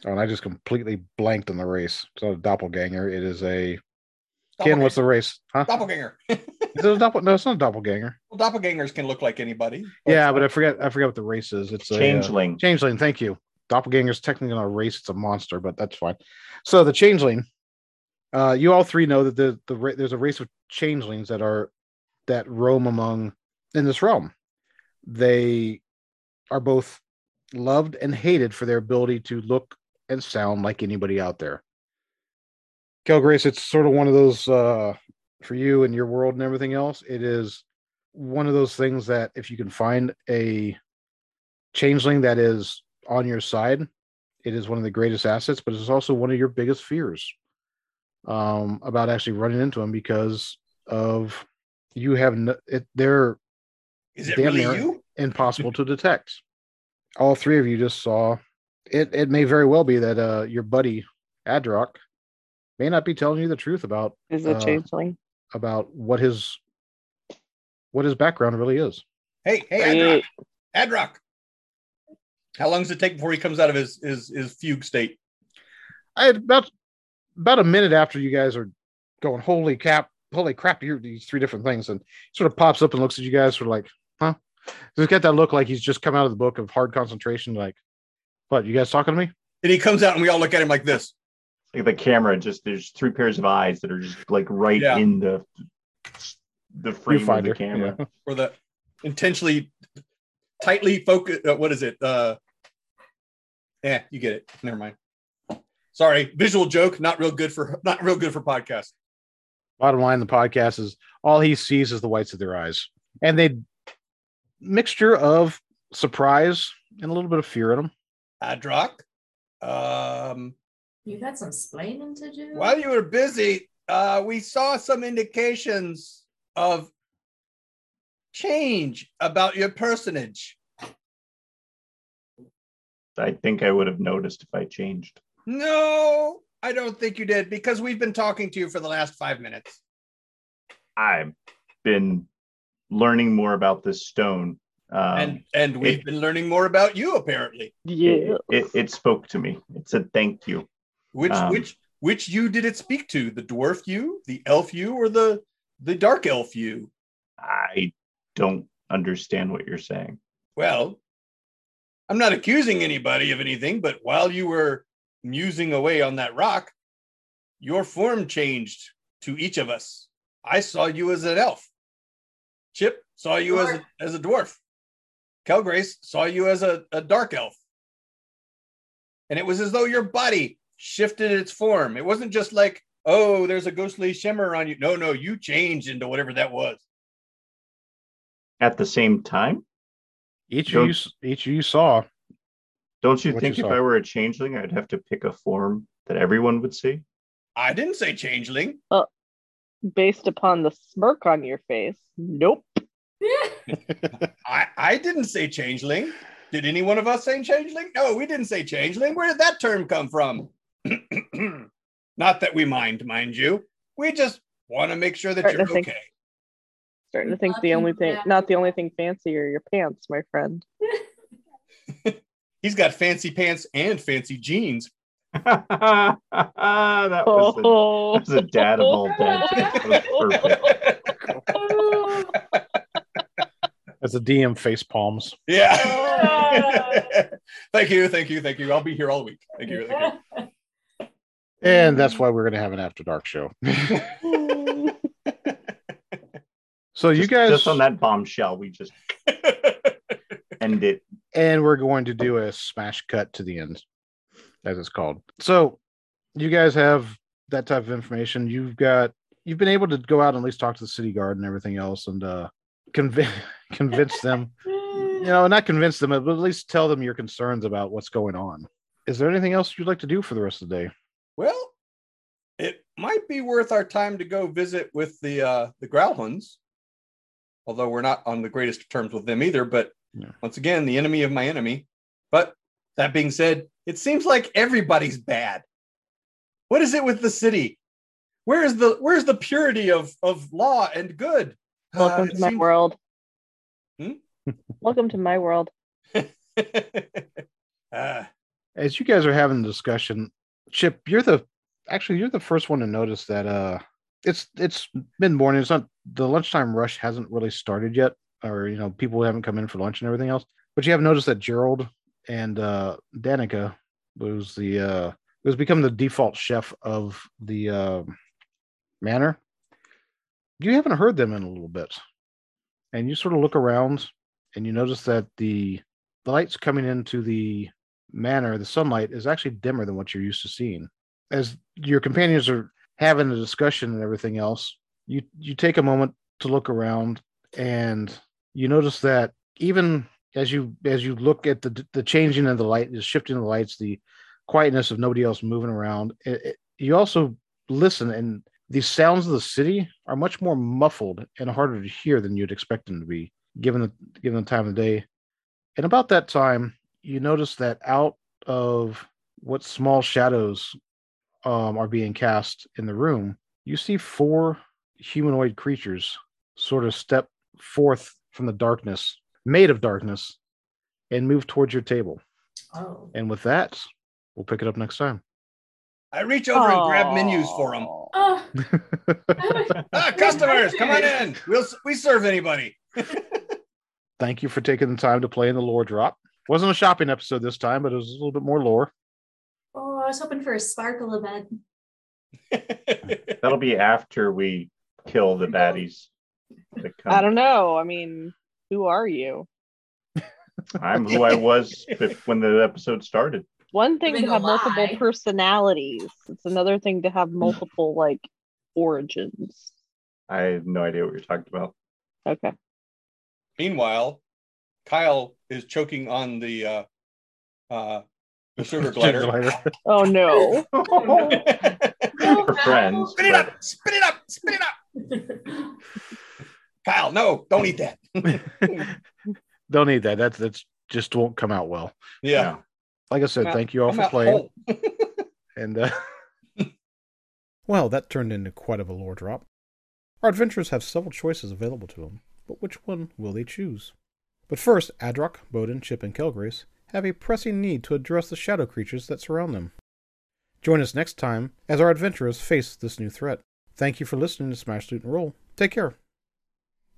and I just completely blanked on the race. It's not a doppelganger. It is a Ken, what's the race? Huh? Doppelganger. Is it a doppel- no, it's not a doppelganger. Well, doppelgangers can look like anybody. But yeah, but I forgot I forgot what the race is. It's a changeling. Uh, changeling, thank you. Doppelganger is technically not a race, it's a monster, but that's fine. So the changeling, uh, you all three know that the, the there's a race of changelings that are that roam among in this realm. They are both loved and hated for their ability to look and sound like anybody out there. Kelgrace, it's sort of one of those, uh, for you and your world and everything else, it is one of those things that if you can find a changeling that is on your side, it is one of the greatest assets, but it's also one of your biggest fears um, about actually running into them because of you have, no, it, they're is it damn really near you? Impossible to detect. All three of you just saw, it, it may very well be that uh, your buddy, Adrock, may not be telling you the truth about is a uh, changeling about what his what his background really is. Hey, hey, Adrock, Adrock. How long does it take before he comes out of his his, his fugue state? I had about about a minute after you guys are going, holy cap, holy crap, you're these three different things, and he sort of pops up and looks at you guys, sort of like, huh? He's got that look like he's just come out of the book of hard concentration, like, what, you guys talking to me? And he comes out and we all look at him like this. Like the camera, just there's three pairs of eyes that are just like right yeah. in the the frame of the camera, yeah. or the intentionally tightly focused. Uh, what is it? Uh, yeah, you get it. Never mind. Sorry, visual joke. Not real good for not real good for podcasts. Bottom line, the podcast is all he sees is the whites of their eyes, and they mixture of surprise and a little bit of fear in them. Adrock. Um. You got some splaining to do? While you were busy, uh, we saw some indications of change about your personage. I think I would have noticed if I changed. No, I don't think you did, because we've been talking to you for the last five minutes. I've been learning more about this stone. Um, and and we've it, been learning more about you, apparently. Yeah. It, it, it spoke to me. It said, thank you. Which um, which which you did it speak to? The dwarf you, the elf you, or the the dark elf you? I don't understand what you're saying. Well, I'm not accusing anybody of anything, but while you were musing away on that rock, your form changed to each of us. I saw you as an elf. Chip saw you as a, as a dwarf. Kelgrace saw you as a, a dark elf. And it was as though your body shifted its form. It wasn't just like, oh, there's a ghostly shimmer on you. No, no, you changed into whatever that was. At the same time? Each don't, of you, each of you saw. Don't you think you if saw. I were a changeling, I'd have to pick a form that everyone would see? I didn't say changeling. Well, based upon the smirk on your face, nope. I, I didn't say changeling. Did any one of us say changeling? No, we didn't say changeling. Where did that term come from? Not that we mind, mind you. We just want to make sure that starting you're think, okay. Starting to think the only thing, not the only thing fancy are your pants, my friend. He's got fancy pants and fancy jeans. that, was oh. a, that was a daddable dad joke. That's a D M face palms. Yeah. thank you, thank you, thank you. I'll be here all week. Thank you, thank you. And that's why we're going to have an After Dark show. so just, you guys... Just on that bombshell, we just end it. And we're going to do a smash cut to the end, as it's called. So you guys have that type of information. You've got... You've been able to go out and at least talk to the city guard and everything else, and... uh Convince, convince them, you know, not convince them, but at least tell them your concerns about what's going on. Is there anything else you'd like to do for the rest of the day? Well, it might be worth our time to go visit with the uh, the Growlhunds, although we're not on the greatest terms with them either. But yeah. Once again, the enemy of my enemy. But that being said, it seems like everybody's bad. What is it with the city? Where is the where's the purity of of law and good? Welcome, uh, to seems... hmm? Welcome to my world. Welcome to my world. As you guys are having the discussion, Chip, you're the actually you're the first one to notice that uh, it's it's mid morning. It's not the lunchtime rush hasn't really started yet, or you know people haven't come in for lunch and everything else. But you have noticed that Gerald and uh, Danica, who's the uh, who's become the default chef of the uh, manor. You haven't heard them in a little bit, and you sort of look around and you notice that the, the lights coming into the manor, the sunlight is actually dimmer than what you're used to seeing. As your companions are having a discussion and everything else, you, you take a moment to look around and you notice that even as you, as you look at the, the changing of the light, the shifting of the lights, the quietness of nobody else moving around, it, it, you also listen and the sounds of the city are much more muffled and harder to hear than you'd expect them to be, given the given the time of the day. And about that time, you notice that out of what small shadows um, are being cast in the room, you see four humanoid creatures sort of step forth from the darkness, made of darkness, and move towards your table. Oh. And with that, we'll pick it up next time. I reach over Aww. and grab menus for them. Oh. ah, customers, come on in. We'll we serve anybody. Thank you for taking the time to play in the lore drop. Wasn't a shopping episode this time, but it was a little bit more lore. Oh, I was hoping for a sparkle event. That'll be after we kill the baddies. I don't know. I mean, who are you? I'm who I was when the episode started. One thing to have lie. multiple personalities. It's another thing to have multiple, like, origins. I have no idea what you're talking about. Okay. Meanwhile, Kyle is choking on the uh, uh, the sugar glider. Oh, no. We're friends. Spit it up! Spit it up! Spit it up! Kyle, no! Don't eat that. Don't eat that. That's that's just won't come out well. Yeah. No. Like I said, thank you all I'm for playing. and uh... Well, that turned into quite of a lore drop. Our adventurers have several choices available to them, but which one will they choose? But first, Adrock, Bowden, Chip, and Kelgrace have a pressing need to address the shadow creatures that surround them. Join us next time as our adventurers face this new threat. Thank you for listening to Smash, Loot, and Roll. Take care.